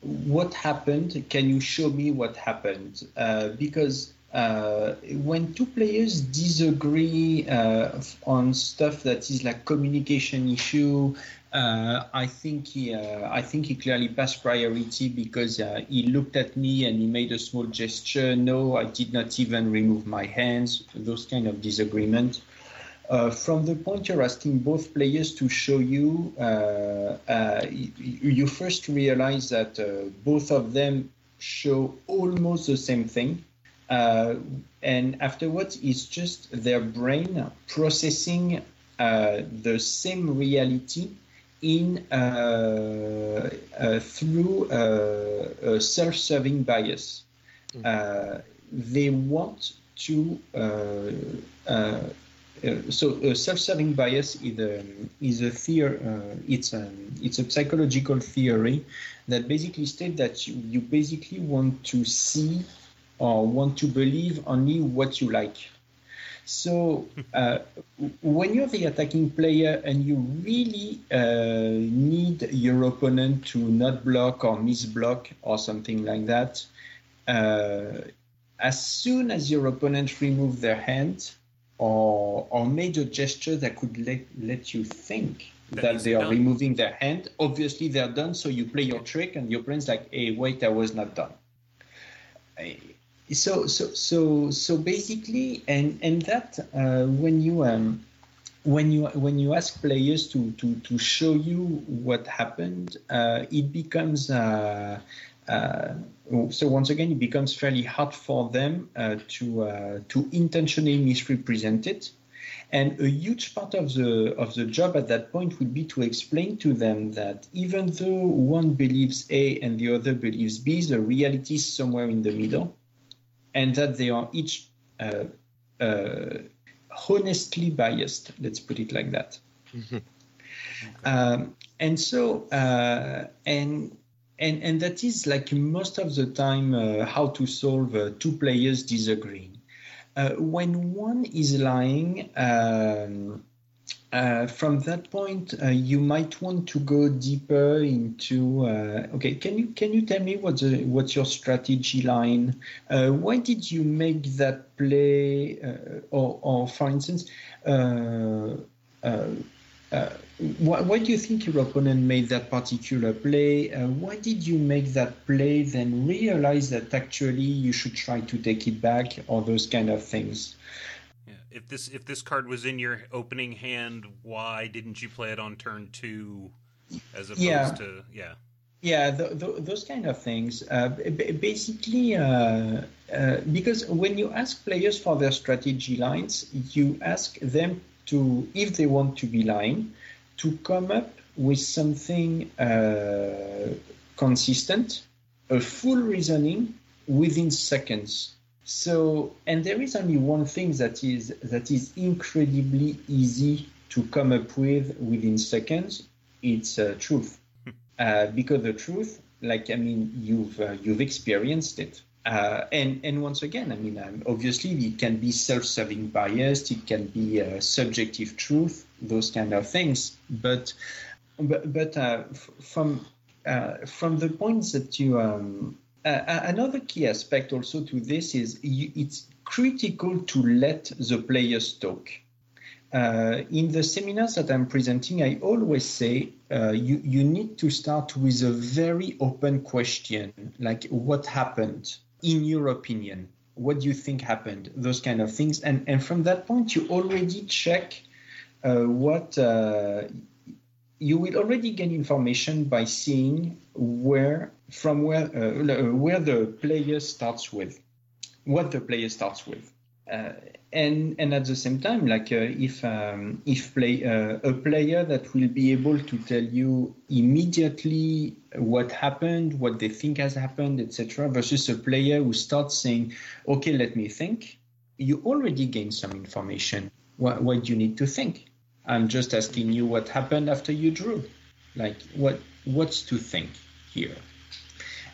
what happened? Can you show me what happened? Uh, because uh, when two players disagree uh, on stuff that is like communication issue. Uh, I think he, uh, I think he clearly passed priority because uh, he looked at me and he made a small gesture. No, I did not even remove my hands. Those kind of disagreement. Uh, from the point you're asking both players to show you, uh, uh, you first realize that uh, both of them show almost the same thing. Uh, and afterwards, it's just their brain processing uh, the same reality in uh, uh, through uh, a self-serving bias. Mm-hmm. Uh, they want to, uh, uh, uh, so a self-serving bias is a, is a theory, uh, it's, a, it's a psychological theory that basically states that you, you basically want to see or want to believe only what you like. So uh, when you're the attacking player and you really uh, need your opponent to not block or misblock or something like that, uh, as soon as your opponent removed their hand or or made a gesture that could let, let you think that, that they are done. removing their hand, obviously they're done, so you play your trick and your opponent's like, hey, wait, I was not done. I, So, so, so, so basically, and and that uh, when you um, when you when you ask players to, to, to show you what happened, uh, it becomes uh, uh, so once again it becomes fairly hard for them uh, to uh, to intentionally misrepresent it, and a huge part of the of the job at that point would be to explain to them that even though one believes A and the other believes B, the reality is somewhere in the middle. And that they are each uh, uh, honestly biased, let's put it like that. Mm-hmm. Okay. Um, and so, uh, and and and that is like most of the time uh, how to solve uh, two players disagreeing. Uh, when one is lying, um, uh, from that point, uh, you might want to go deeper into. Uh, okay, can you can you tell me what's the, what's your strategy line? Uh, why did you make that play? Uh, or, or for instance, uh, uh, uh, why, why do you think your opponent made that particular play? Uh, why did you make that play? Then realize that actually you should try to take it back, or those kind of things. If this if this card was in your opening hand, why didn't you play it on turn two, as opposed yeah. to yeah yeah th- th- those kind of things? Uh, b- basically, uh, uh, because when you ask players for their strategy lines, you ask them to, if they want to be lying, to come up with something uh, consistent, a full reasoning within seconds. So, and there is only one thing that is that is incredibly easy to come up with within seconds. It's uh, truth, uh, because the truth, like I mean, you've uh, you've experienced it, uh, and and once again, I mean, um, obviously it can be self-serving biased, it can be uh, subjective truth, those kind of things. But but but uh, f- from uh, from the point that you. Um, Uh, another key aspect also to this is it's critical to let the players talk. Uh, in the seminars that I'm presenting, I always say uh, you, you need to start with a very open question, like what happened, in your opinion, what do you think happened, those kind of things. And, and from that point, you already check uh, what uh, you will already gain information by seeing where from where uh, where the player starts with, what the player starts with. Uh, And and at the same time, like uh, if um, if play uh, a player that will be able to tell you immediately what happened, what they think has happened, et cetera, versus a player who starts saying, "Okay, let me think," you already gain some information. What what you need to think? I'm just asking you what happened after you drew. Like what what's to think here?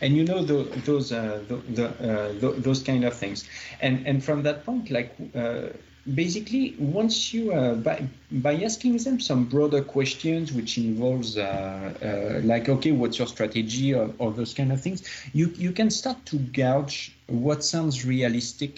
And you know the, those uh, the, the, uh, the, those kind of things, and and from that point, like uh, basically, once you uh, by by asking them some broader questions, which involves uh, uh, like okay, what's your strategy or, or those kind of things, you you can start to gauge what sounds realistic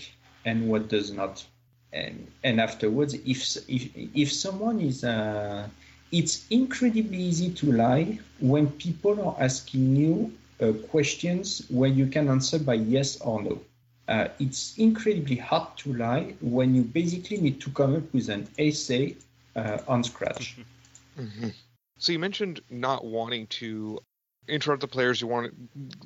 and what does not, and and afterwards, if if if someone is. Uh, it's incredibly easy to lie when people are asking you. Uh, questions where you can answer by yes or no. Uh, it's incredibly hard to lie when you basically need to come up with an essay uh, on scratch. Mm-hmm. So you mentioned not wanting to interrupt the players. You want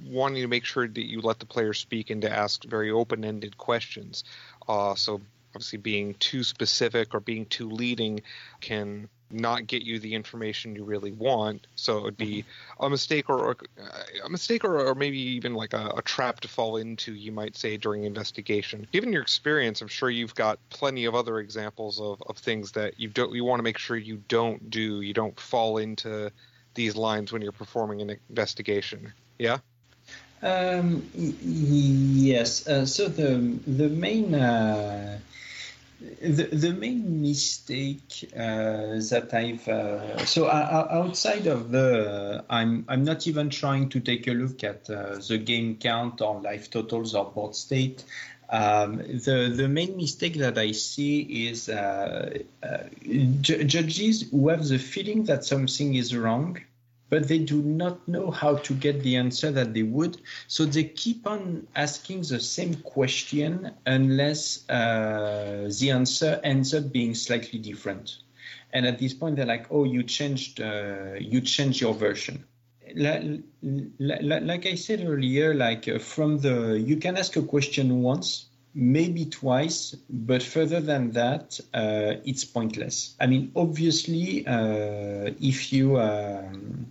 wanting to make sure that you let the players speak and to ask very open-ended questions. Uh, so obviously being too specific or being too leading can not get you the information you really want, so it'd be a mistake or a mistake or, or maybe even like a, a trap to fall into, you might say, during investigation. Given your experience, I'm sure you've got plenty of other examples of, of things that you don't you want to make sure you don't do you don't fall into these lines when you're performing an investigation. Yeah. Um yes uh, so the the main uh The, the main mistake uh, that I've uh, so uh, outside of the uh, I'm I'm not even trying to take a look at uh, the game count or life totals or board state. Um, the the main mistake that I see is uh, uh, ju- judges who have the feeling that something is wrong, but they do not know how to get the answer that they would. So they keep on asking the same question unless uh, the answer ends up being slightly different. And at this point, they're like, oh, you changed uh, you changed your version. Like, like I said earlier, like from the you can ask a question once, maybe twice, but further than that, uh, it's pointless. I mean, obviously, uh, if you, um,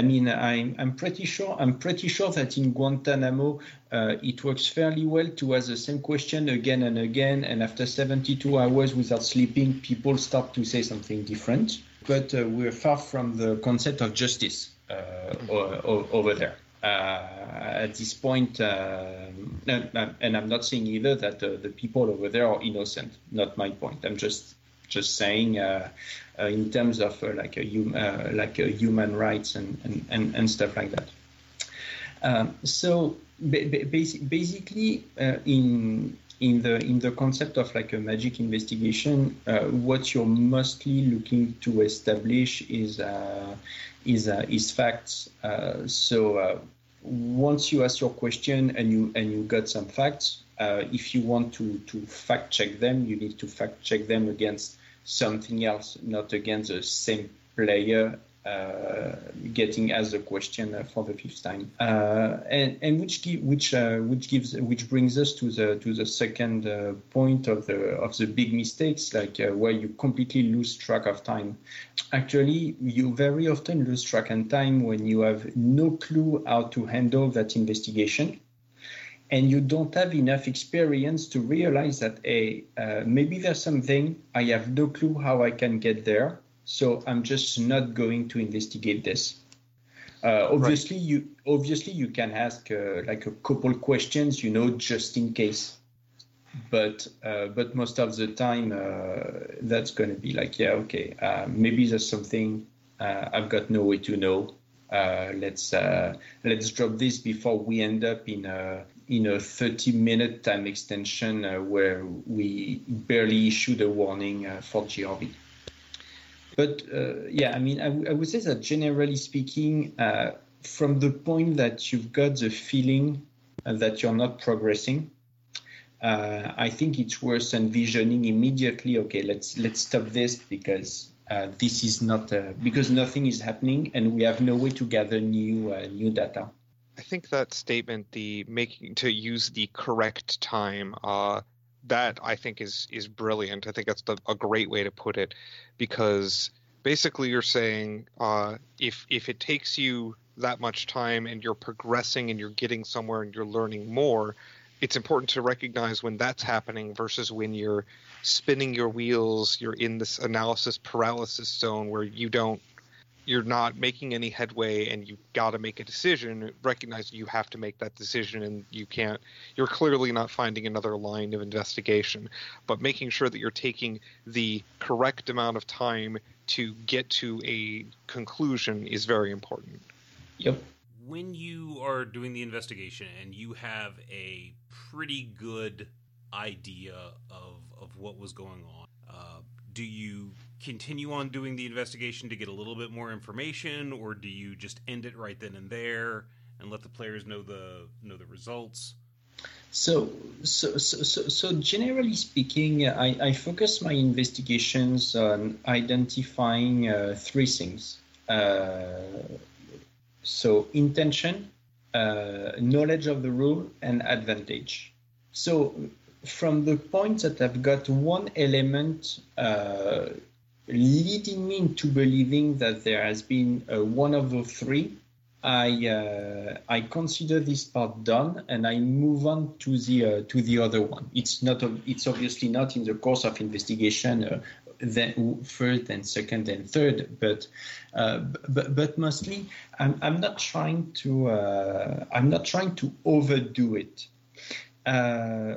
I mean, I'm I'm pretty sure I'm pretty sure that in Guantanamo, uh, it works fairly well to ask the same question again and again, and after seventy-two hours without sleeping, people start to say something different. But uh, we're far from the concept of justice uh, over there. Uh, at this point, uh, and, and I'm not saying either that uh, the people over there are innocent. Not my point. I'm just just saying uh, uh, in terms of uh, like a hum, uh, like a human rights and, and, and, and stuff like that. Um, so ba- ba- basically, uh, in in the in the concept of like a magic investigation, uh, what you're mostly looking to establish is uh, is uh, is facts. Uh, so. Uh, Once you ask your question and you and you got some facts, uh, if you want to, to fact check them, you need to fact check them against something else, not against the same player uh, getting asked a question for the fifth time. Uh, and and which gi- which uh, which gives which brings us to the to the second uh, point of the of the big mistakes, like uh, where you completely lose track of time. Actually, you very often lose track of time when you have no clue how to handle that investigation, and you don't have enough experience to realize that, hey, uh, maybe there's something, I have no clue how I can get there, so I'm just not going to investigate this. Uh, obviously, right. you obviously you can ask uh, like a couple questions, you know, just in case. But uh, but most of the time, uh, that's going to be like, yeah, okay, uh, maybe there's something uh, I've got no way to know. uh, let's uh, let's drop this before we end up in a in a thirty minute time extension uh, where we barely issued a warning uh, for G R V. But uh, yeah, I mean, I, w- I would say that generally speaking, uh, from the point that you've got the feeling that you're not progressing, uh, I think it's worth envisioning immediately, okay, let's let's stop this because uh, this is not uh, because nothing is happening and we have no way to gather new uh, new data. I think that statement, the making to use the correct time, uh, that I think is is brilliant. I think that's the, a great way to put it, because basically you're saying uh, if if it takes you that much time and you're progressing and you're getting somewhere and you're learning more, it's important to recognize when that's happening versus when you're spinning your wheels, you're in this analysis paralysis zone where you don't, you're not making any headway and you've got to make a decision. Recognize you have to make that decision and you can't, you're clearly not finding another line of investigation, but making sure that you're taking the correct amount of time to get to a conclusion is very important. Yep. When you are doing the investigation and you have a pretty good idea of of what was going on, uh, do you continue on doing the investigation to get a little bit more information, or do you just end it right then and there and let the players know the know the results? So, so, so, so, so generally speaking, I, I focus my investigations on identifying uh, three things. Uh, So intention, uh, knowledge of the rule, and advantage. So from the point that I've got one element uh, leading me into believing that there has been uh, one of the three, I uh, I consider this part done and I move on to the uh, to the other one. It's not it's obviously not in the course of investigation. Uh, Then first, then second, then third, but uh, but but mostly, I'm I'm not trying to uh, I'm not trying to overdo it. Uh,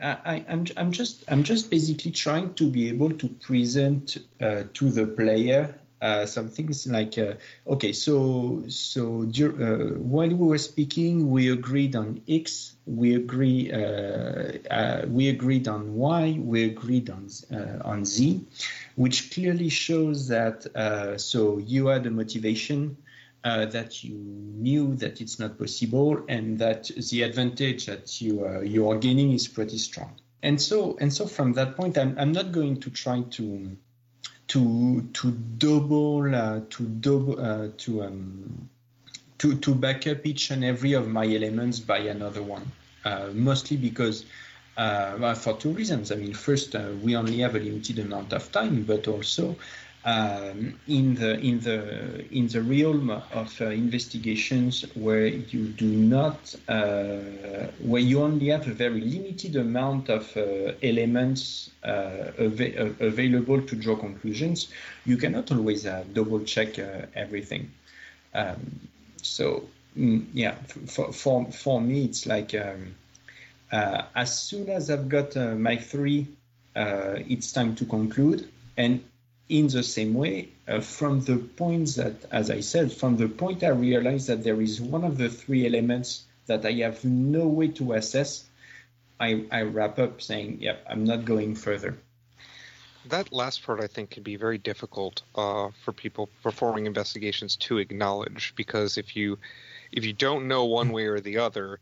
I I'm I'm just I'm just basically trying to be able to present uh, to the player uh, some things like uh, okay, so so uh, while we were speaking, we agreed on X, we agree uh, uh, we agreed on Y, we agreed on uh, on Z, which clearly shows that uh, so you had a motivation uh, that you knew that it's not possible and that the advantage that you uh, you are gaining is pretty strong. And so and so from that point, I'm I'm not going to try to to to double uh, to double uh, to um. To, to back up each and every of my elements by another one, uh, mostly because uh, well, for two reasons. I mean, first, uh, we only have a limited amount of time, but also um, in the in the in the realm of uh, investigations where you do not uh, where you only have a very limited amount of uh, elements uh, av- available to draw conclusions, you cannot always uh, double check uh, everything. Um, So yeah, for for for me, it's like um, uh, as soon as I've got uh, my three, uh, it's time to conclude. And in the same way, uh, from the point that, as I said, from the point I realize that there is one of the three elements that I have no way to assess, I I wrap up saying, yep, I'm not going further. That last part, I think, can be very difficult uh, for people performing investigations to acknowledge, because if you if you don't know one way or the other,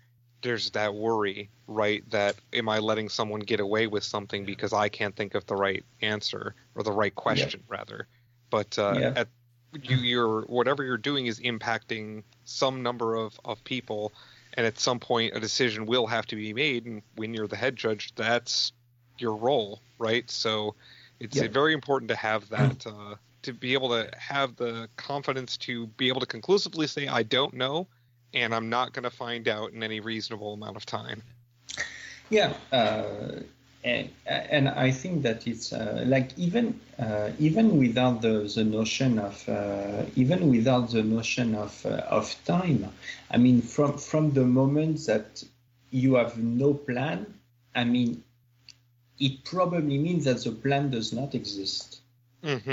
there's that worry, right, that am I letting someone get away with something because I can't think of the right answer or the right question, yeah. rather. But uh, yeah. at, you, you're, whatever you're doing is impacting some number of, of people, and at some point a decision will have to be made, and when you're the head judge, that's your role, right? So it's yep. very important to have that, uh, to be able to have the confidence to be able to conclusively say, I don't know, and I'm not going to find out in any reasonable amount of time. Yeah. Uh, and, and I think that it's uh, like even uh, even without the, the notion of uh, even without the notion of, uh, of time, I mean, from, from the moment that you have no plan, I mean, it probably means that the plan does not exist. Mm-hmm.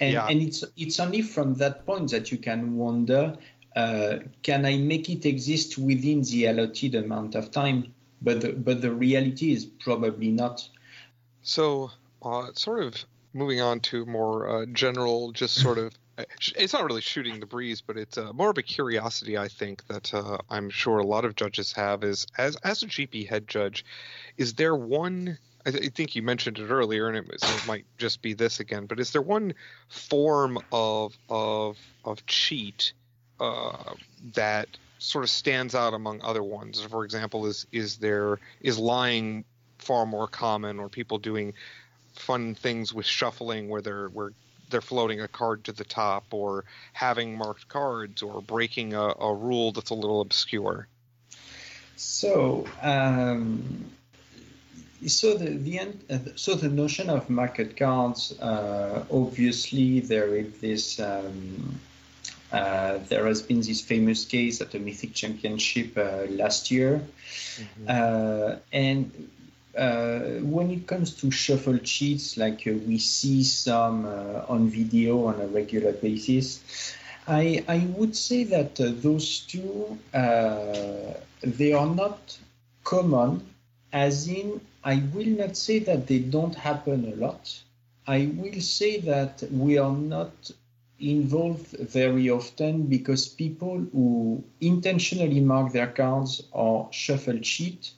And, yeah. and it's it's only from that point that you can wonder, uh, can I make it exist within the allotted amount of time? But the, but the reality is probably not. So uh, sort of moving on to more uh, general, just sort of, it's not really shooting the breeze, but it's uh, more of a curiosity, I think, that uh, I'm sure a lot of judges have is, as as a G P head judge, is there one, I, th- I think you mentioned it earlier, and it, was, it might just be this again, but is there one form of of of cheat uh, that sort of stands out among other ones? For example, is is there is lying far more common, or people doing fun things with shuffling where they're where they're floating a card to the top, or having marked cards, or breaking a, a rule that's a little obscure? So, um, so the the so the notion of marked cards, uh, obviously there is this. Um, uh, there has been this famous case at the Mythic Championship uh, last year, mm-hmm. uh, and. Uh, when it comes to shuffle cheats, like uh, we see some uh, on video on a regular basis, I, I would say that uh, those two, uh, they are not common, as in, I will not say that they don't happen a lot. I will say that we are not involved very often because people who intentionally mark their cards or shuffle cheat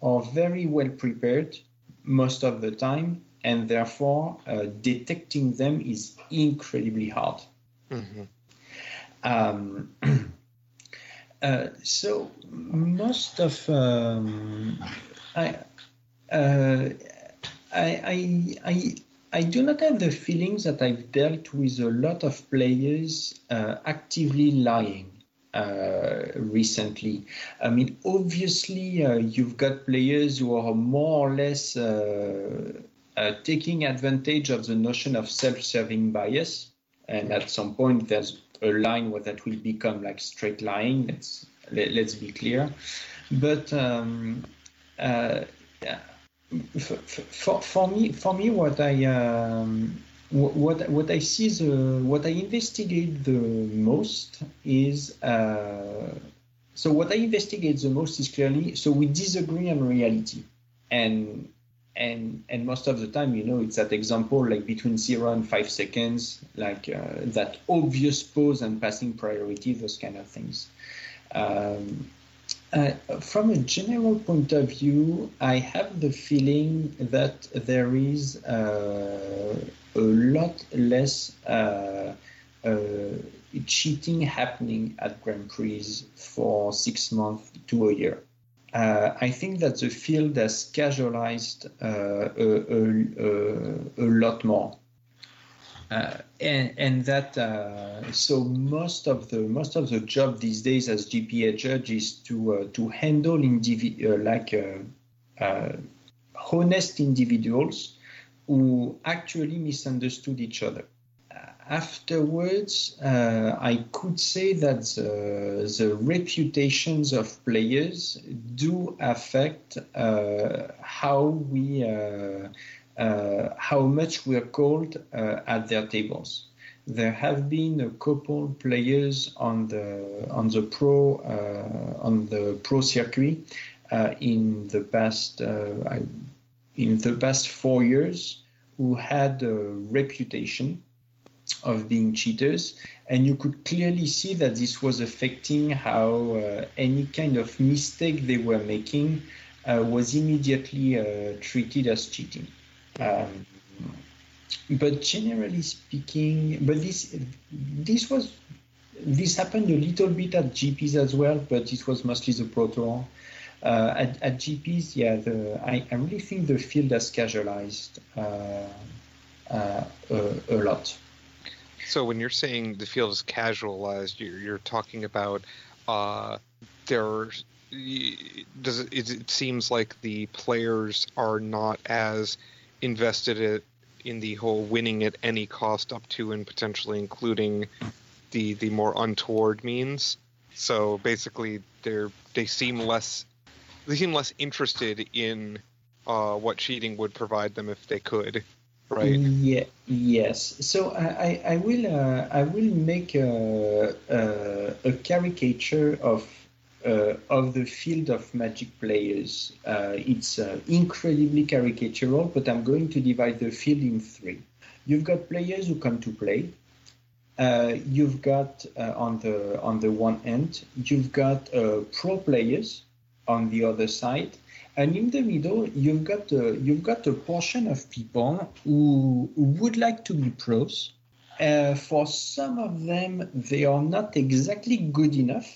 are very well prepared most of the time, and therefore uh, detecting them is incredibly hard. Mm-hmm. Um, uh, so most of um, I, uh, I I I I do not have the feelings that I've dealt with a lot of players uh, actively lying. Uh, recently. I mean, obviously, uh, you've got players who are more or less uh, uh, taking advantage of the notion of self-serving bias. And at some point, there's a line where that will become like straight lying. Let's, let, let's be clear. But um, uh, for, for, for me, for me, what I... Um, What what I see the what I investigate the most is uh, so what I investigate the most is clearly so we disagree on reality, and and and most of the time, you know, it's that example like between zero and five seconds, like uh, that obvious pause and passing priority, those kind of things. Um, Uh, from a general point of view, I have the feeling that there is uh, a lot less uh, uh, cheating happening at Grand Prix for six months to a year. Uh, I think that the field has casualized uh, a, a, a, a lot more. Uh, and, and that uh, so most of the most of the job these days as G P A judge is to uh, to handle indivi- uh, like uh, uh, honest individuals who actually misunderstood each other. Afterwards, uh, I could say that the, the reputations of players do affect uh, how we. Uh, Uh, how much we are called uh, at their tables. There have been a couple players on the on the pro uh, on the pro circuit uh, in the past uh, in the past four years who had a reputation of being cheaters, and you could clearly see that this was affecting how uh, any kind of mistake they were making uh, was immediately uh, treated as cheating. Um, but generally speaking, but this this was this happened a little bit at G Ps as well, but it was mostly the Pro Tour. Uh, at, at G Ps, yeah, the, I, I really think the field has casualized uh, uh, a, a lot. So when you're saying the field is casualized, you're, you're talking about uh, there are... Does it, it seems like the players are not as invested it in the whole winning at any cost up to and potentially including the the more untoward means. So basically, they're they seem less they seem less interested in uh, what cheating would provide them if they could. right? Yeah, yes. So I, I, I will uh, I will make a, a, a caricature of uh, of the field of Magic players. Uh, it's uh, incredibly caricatural, but I'm going to divide the field in three. You've got players who come to play. Uh, you've got uh, on the on the one end, you've got uh, pro players on the other side, and in the middle, you've got a, you've got a portion of people who would like to be pros. Uh, for some of them, they are not exactly good enough.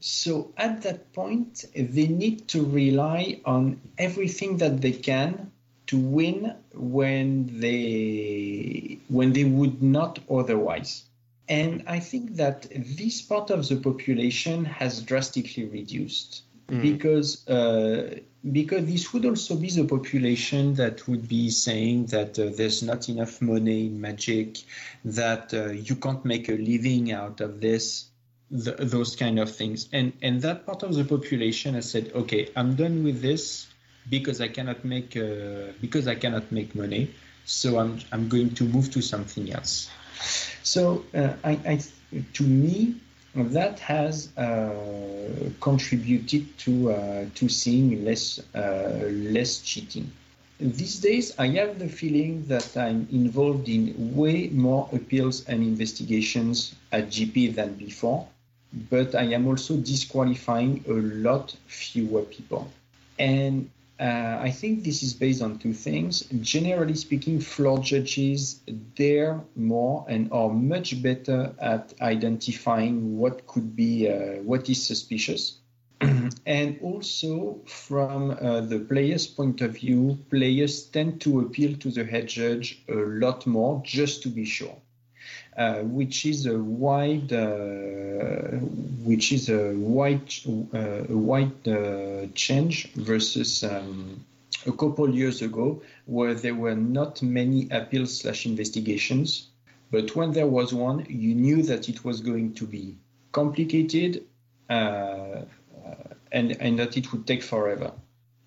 So at that point, they need to rely on everything that they can to win when they when they would not otherwise. And I think that this part of the population has drastically reduced mm. because uh, because this would also be the population that would be saying that uh, there's not enough money in Magic, that uh, you can't make a living out of this, th- those kind of things. And and that part of the population has said, okay, I'm done with this because I cannot make uh, because I cannot make money, so I'm I'm going to move to something else. So, uh, I, I, to me, that has uh, contributed to uh, to seeing less uh, less cheating. These days, I have the feeling that I'm involved in way more appeals and investigations at G P than before, but I am also disqualifying a lot fewer people. And Uh, I think this is based on two things. Generally speaking, floor judges dare more and are much better at identifying what could be, uh, what is suspicious. And also from uh, the player's point of view, players tend to appeal to the head judge a lot more just to be sure. Uh, which is a wide, uh, which is a wide, uh, wide uh, change versus um, a couple years ago, where there were not many appeals slash investigations. But when there was one, you knew that it was going to be complicated, uh, and and that it would take forever.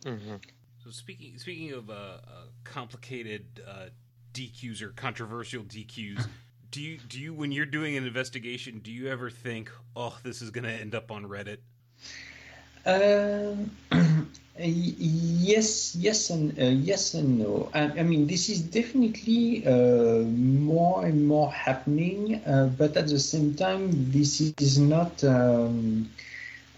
Mm-hmm. So speaking speaking of uh, uh, complicated uh, D Qs or controversial D Qs. Do you, do you, when you're doing an investigation, do you ever think, oh, this is going to end up on Reddit? Uh, yes, yes, and uh, yes and no. I, I mean, this is definitely uh, more and more happening, uh, but at the same time, this is not um,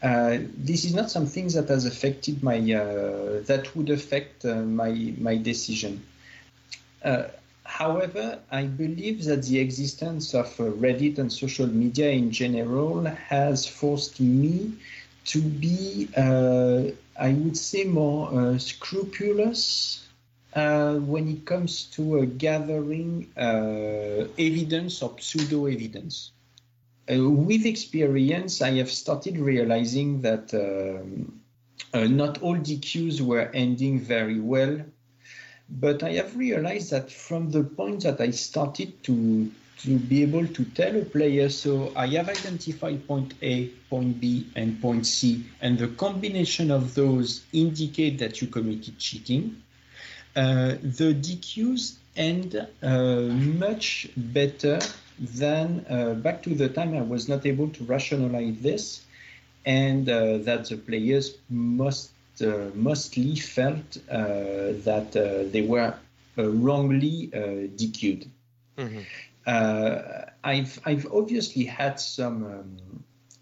uh, this is not something that has affected my uh, that would affect uh, my my decision. Uh, However, I believe that the existence of Reddit and social media in general has forced me to be, uh, I would say, more uh, scrupulous uh, when it comes to uh, gathering uh, evidence or pseudo-evidence. Uh, with experience, I have started realizing that um, uh, not all D Qs were ending very well. But I have realized that from the point that I started to to be able to tell a player, so I have identified point A, point B, and point C, and the combination of those indicate that you committed cheating, uh, the D Qs end uh, much better than uh, back to the time I was not able to rationalize this, and uh, that the players must Uh, mostly felt uh, that uh, they were uh, wrongly uh, D Q'd. Mm-hmm. Uh, I've I've obviously had some um,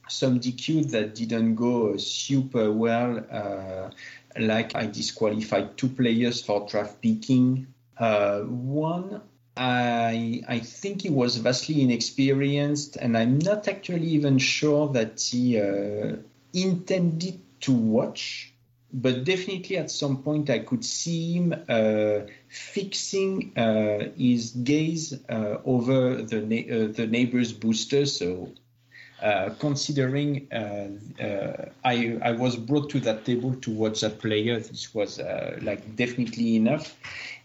some D Qs that didn't go super well. Uh, like I disqualified two players for draft picking. Uh, one, I I think he was vastly inexperienced, and I'm not actually even sure that he uh, intended to watch. But definitely at some point I could see him uh, fixing uh, his gaze uh, over the na- uh, the neighbor's booster. So uh, considering uh, uh, I I was brought to that table to watch that player, this was uh, like definitely enough.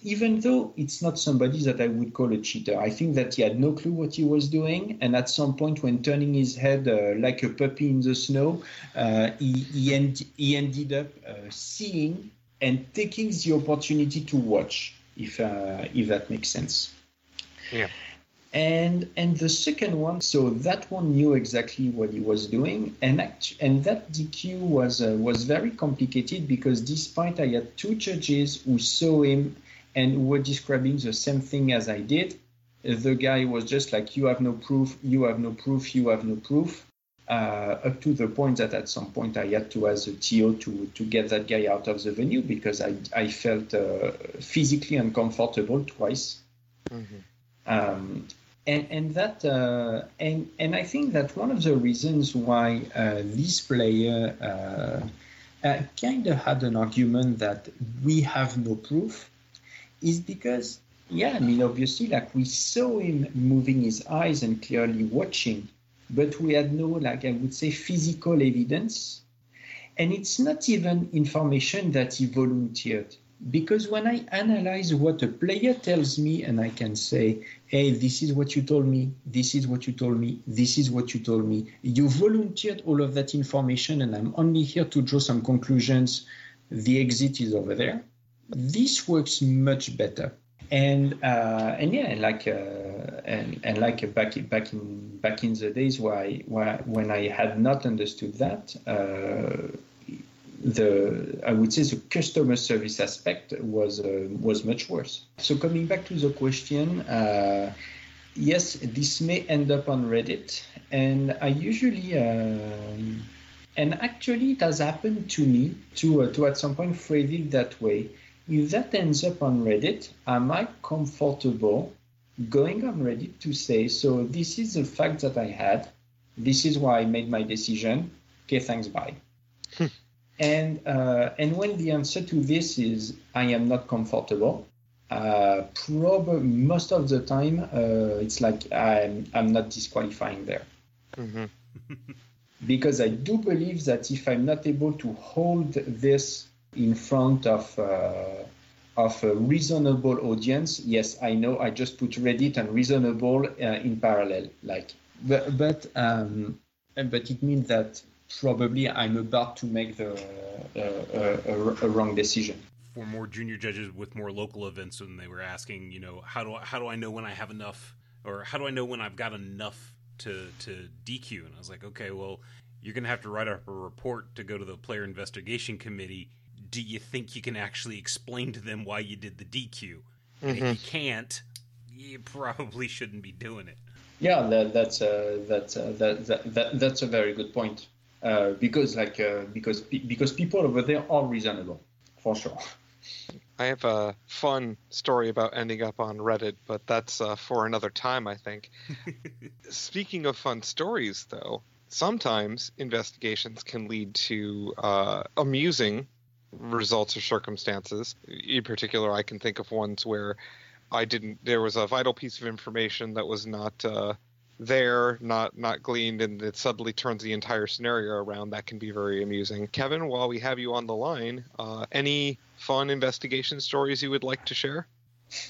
Even though it's not somebody that I would call a cheater, I think that he had no clue what he was doing. And at some point, when turning his head uh, like a puppy in the snow, uh, he he, end, he ended up uh, seeing and taking the opportunity to watch. if uh, if that makes sense. Yeah. And and the second one, so that one knew exactly what he was doing, and act, and that D Q was uh, was very complicated because despite I had two judges who saw him and who were describing the same thing as I did, the guy was just like, you have no proof, you have no proof, you have no proof, uh, up to the point that at some point I had to ask the T O to, to get that guy out of the venue because I, I felt uh, physically uncomfortable twice. Mm-hmm. Um, and and that uh, and and I think that one of the reasons why uh, this player uh, uh, kind of had an argument that we have no proof is because, yeah, I mean, obviously, like, we saw him moving his eyes and clearly watching, but we had no, like, I would say, physical evidence. And it's not even information that he volunteered. Because when I analyze what a player tells me and I can say, hey, this is what you told me, this is what you told me, this is what you told me, you volunteered all of that information and I'm only here to draw some conclusions, the exit is over there. This works much better. And uh, and yeah, like uh, and and like back back in back in the days where I, where, when I had not understood that, uh, the I would say the customer service aspect was uh, was much worse. So coming back to the question, uh, yes, this may end up on Reddit, and I usually. Um, And actually, it has happened to me to uh, to at some point phrase it that way. If that ends up on Reddit, am I comfortable going on Reddit to say, so this is the fact that I had, this is why I made my decision, okay, thanks, bye. Hmm. And uh, and when the answer to this is, I am not comfortable, uh, probably most of the time, uh, it's like I'm, I'm not disqualifying there. Mm-hmm. Because I do believe that if I'm not able to hold this in front of uh, of a reasonable audience, yes, I know I just put Reddit and reasonable uh, in parallel. Like, but but, um, but it means that probably I'm about to make the uh, a, a, a wrong decision. For more junior judges with more local events, when they were asking, you know, how do I, how do I know when I have enough, or how do I know when I've got enough to to D Q? And I was like, okay, well, you're gonna have to write up a report to go to the player investigation committee. Do you think you can actually explain to them why you did the D Q? And mm-hmm. if you can't, you probably shouldn't be doing it. Yeah, that, that's uh, that's uh, that, that that that's a very good point uh, because like uh, because because people over there are reasonable for sure. I have a fun story about ending up on Reddit, but that's uh, for another time, I think. Speaking of fun stories, though, sometimes investigations can lead to uh, amusing results or circumstances. In particular, I can think of ones where I didn't. There was a vital piece of information that was not uh, there, not not gleaned, and it suddenly turns the entire scenario around. That can be very amusing. Kevin, while we have you on the line, uh, any fun investigation stories you would like to share?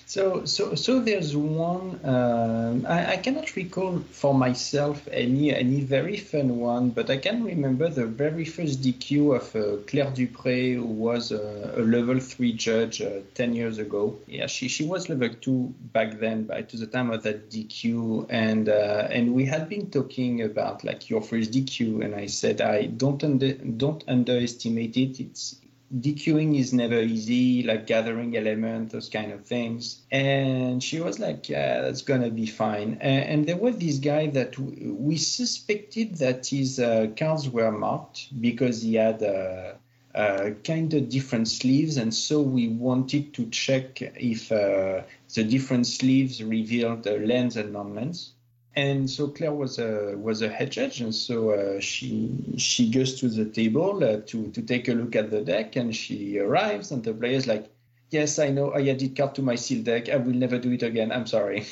So, so, so there's one. Uh, I, I cannot recall for myself any any very fun one, but I can remember the very first D Q of uh, Claire Dupré, who was a, a level three judge uh, ten years ago. Yeah, she, she was level two back then, by to the time of that D Q, and uh, and we had been talking about like your first D Q, and I said I don't under, don't underestimate it. It's DQing is never easy, like gathering elements, those kind of things. And she was like, yeah, that's going to be fine. And, and there was this guy that w- we suspected that his uh, cards were marked because he had uh, uh, kind of different sleeves. And so we wanted to check if uh, the different sleeves revealed the lens and non-lens. And so Claire was a was a head judge, and so uh, she she goes to the table uh, to to take a look at the deck, and she arrives, and the player's like, "Yes, I know, I added card to my seal deck. I will never do it again. I'm sorry."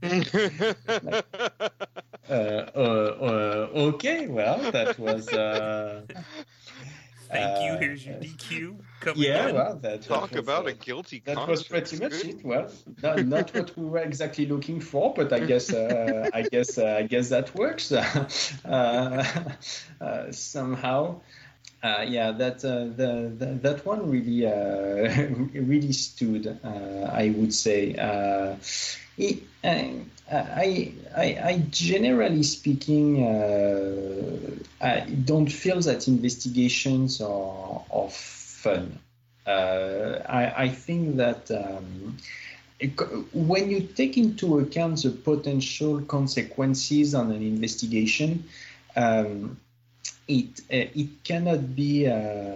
like, uh, uh, uh, okay, well, that was. Uh, Thank you. Here's your D Q. Come yeah, on. Well, that, Talk that was, about uh, a guilty conscience. That was pretty much Good. It. Well, not, not what we were exactly looking for, but I guess, uh, I guess, uh, I guess that works uh, uh, somehow. Uh, yeah, that uh, the, the that one really uh, really stood. Uh, I would say. Uh, it, I, I I generally speaking, uh, I don't feel that investigations are are fun. Uh, I I think that. Um, When you take into account the potential consequences on an investigation, um, it uh, it cannot be uh,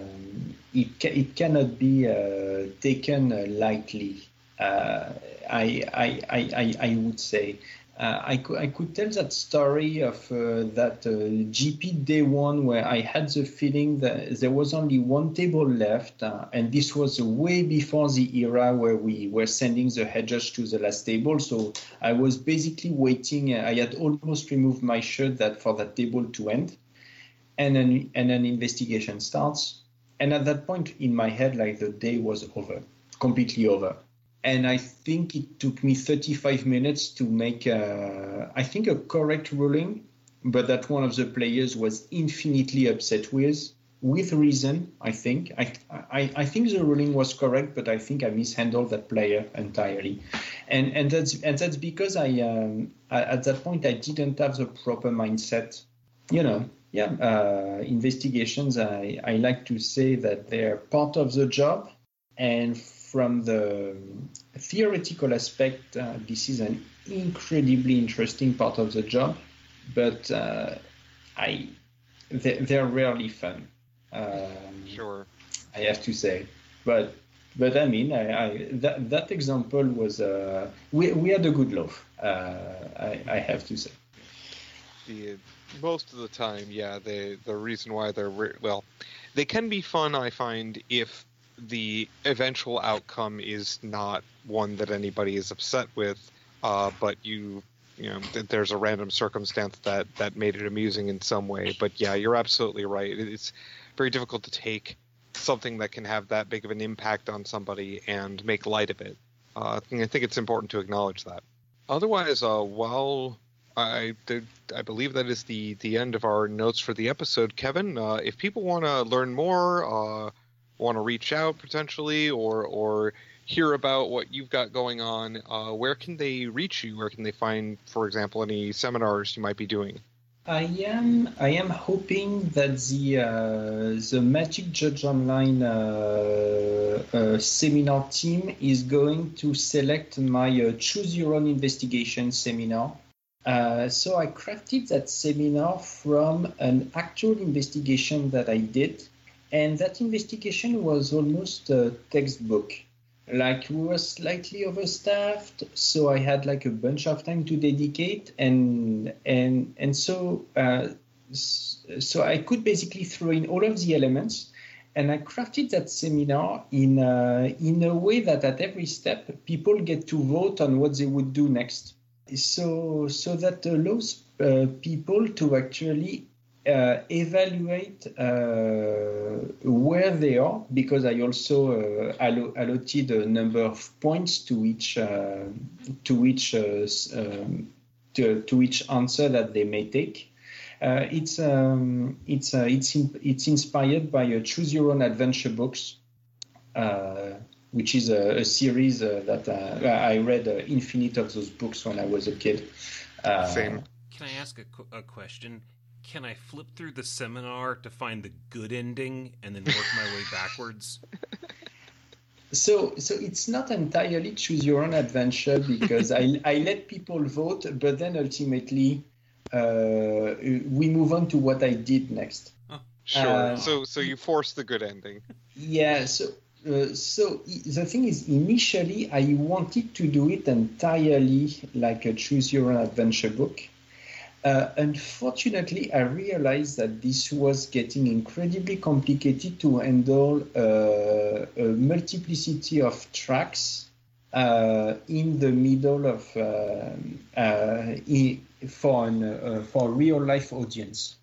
it ca- it cannot be uh, taken uh, lightly. Uh, I, I I I I would say uh, I could I could tell that story of uh, that uh, G P day one where I had the feeling that there was only one table left, uh, and this was way before the era where we were sending the head judge to the last table. So I was basically waiting. I had almost removed my shirt that for that table to end, and an and an investigation starts. And at that point in my head, like the day was over, completely over. And I think it took me thirty-five minutes to make, a, I think, a correct ruling, but that one of the players was infinitely upset with, with reason, I think. I, I, I think the ruling was correct, but I think I mishandled that player entirely. And and that's and that's because I um, at that point I didn't have the proper mindset, you know. Yeah, uh, investigations. I, I like to say that they're part of the job, and. From the theoretical aspect, uh, this is an incredibly interesting part of the job, but uh, I they, they're rarely fun. Um, sure, I have to say, but but I mean, I, I that that example was uh, we we had a good laugh. Uh, I I have to say. The, most of the time, yeah. The the reason why they're re- well, they can be fun, I find, if. The eventual outcome is not one that anybody is upset with, uh, but you, you know, th- there's a random circumstance that, that made it amusing in some way. But yeah, you're absolutely right. It's very difficult to take something that can have that big of an impact on somebody and make light of it. Uh, I think it's important to acknowledge that. Otherwise, uh, while I I believe that is the, the end of our notes for the episode, Kevin, uh, if people want to learn more, uh, want to reach out potentially or or hear about what you've got going on, uh, where can they reach you? Where can they find, for example, any seminars you might be doing? I am I am hoping that the uh, the Magic Judge Online uh, uh, seminar team is going to select my uh, Choose Your Own Investigation seminar. Uh, so I crafted that seminar from an actual investigation that I did. And that investigation was almost a textbook. Like, we were slightly overstaffed, so I had like a bunch of time to dedicate, and and and so uh, so I could basically throw in all of the elements, and I crafted that seminar in a, in a way that at every step people get to vote on what they would do next. So so that allows uh, people to actually. Uh, evaluate uh, where they are, because I also uh, allo- allotted a number of points to each uh, to each uh, um, to, to each answer that they may take. Uh, it's um, it's uh, it's in, it's inspired by uh, Choose Your Own Adventure books, uh, which is a, a series uh, that uh, I read uh, infinite of those books when I was a kid. Uh, Same. Can I ask a, qu- a question? Can I flip through the seminar to find the good ending and then work my way backwards? So, so it's not entirely Choose Your Own Adventure, because I, I let people vote, but then ultimately uh, we move on to what I did next. Huh. Sure. Uh, so, so you force the good ending. Yeah. So, uh, so the thing is, initially I wanted to do it entirely like a Choose Your Own Adventure book. Uh, unfortunately, I realized that this was getting incredibly complicated to handle uh, a multiplicity of tracks uh, in the middle of uh, uh, in, for an, uh, for real life audience.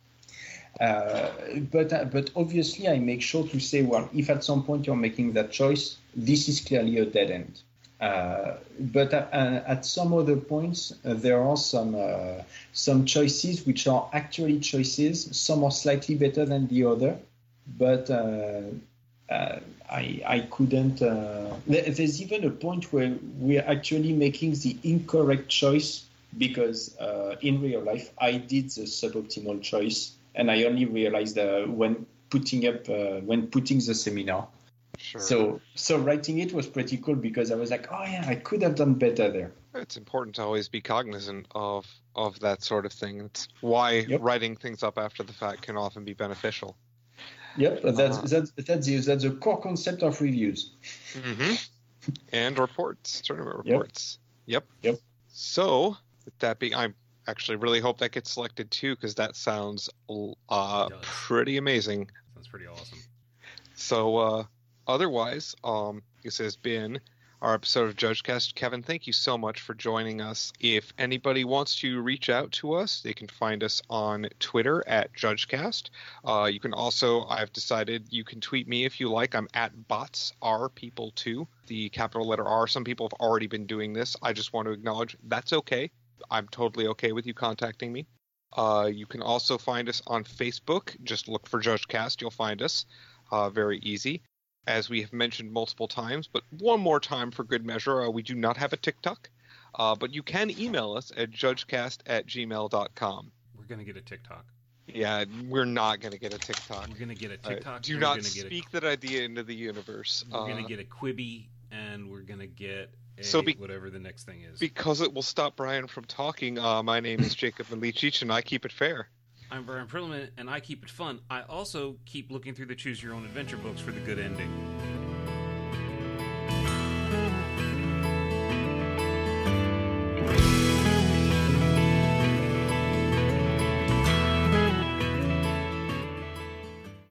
Uh, but uh, but obviously, I make sure to say, well, if at some point you're making that choice, this is clearly a dead end. Uh, but uh, at some other points, uh, there are some uh, some choices which are actually choices. Some are slightly better than the other, but uh, uh, I, I couldn't. Uh, there's even a point where we're actually making the incorrect choice because uh, in real life I did the suboptimal choice, and I only realized uh, when putting up uh, when putting the seminar. Sure. So so writing it was pretty cool because I was like, oh yeah, I could have done better there. It's important to always be cognizant of of that sort of thing. It's why yep. writing things up after the fact can often be beneficial. Yep, that's uh, that's that's the, that's the core concept of reviews. Mm-hmm. And reports, tournament reports. Yep. Yep. Yep. So with that being, I actually really hope that gets selected too, because that sounds uh pretty amazing. Sounds pretty awesome. So. uh Otherwise, um, this has been our episode of JudgeCast. Kevin, thank you so much for joining us. If anybody wants to reach out to us, they can find us on Twitter at JudgeCast. Uh, you can also, I've decided, you can tweet me if you like. I'm at botsrpeople two, the capital letter R. Some people have already been doing this. I just want to acknowledge that's okay. I'm totally okay with you contacting me. Uh, you can also find us on Facebook. Just look for JudgeCast. You'll find us. Uh, very easy. As we have mentioned multiple times, but one more time for good measure, uh, we do not have a TikTok, uh, but you can email us at judgecast at gmail dot com. We're going to get a TikTok. Yeah, we're not going to get a TikTok. We're going to get a TikTok. Uh, do not gonna speak get a... that idea into the universe. We're uh, going to get a Quibi, and we're going to get a so be- whatever the next thing is. Because it will stop Brian from talking, uh, my name is Jacob Malicic, and I keep it fair. I'm Brian Perlman, and I keep it fun. I also keep looking through the Choose Your Own Adventure books for the good ending.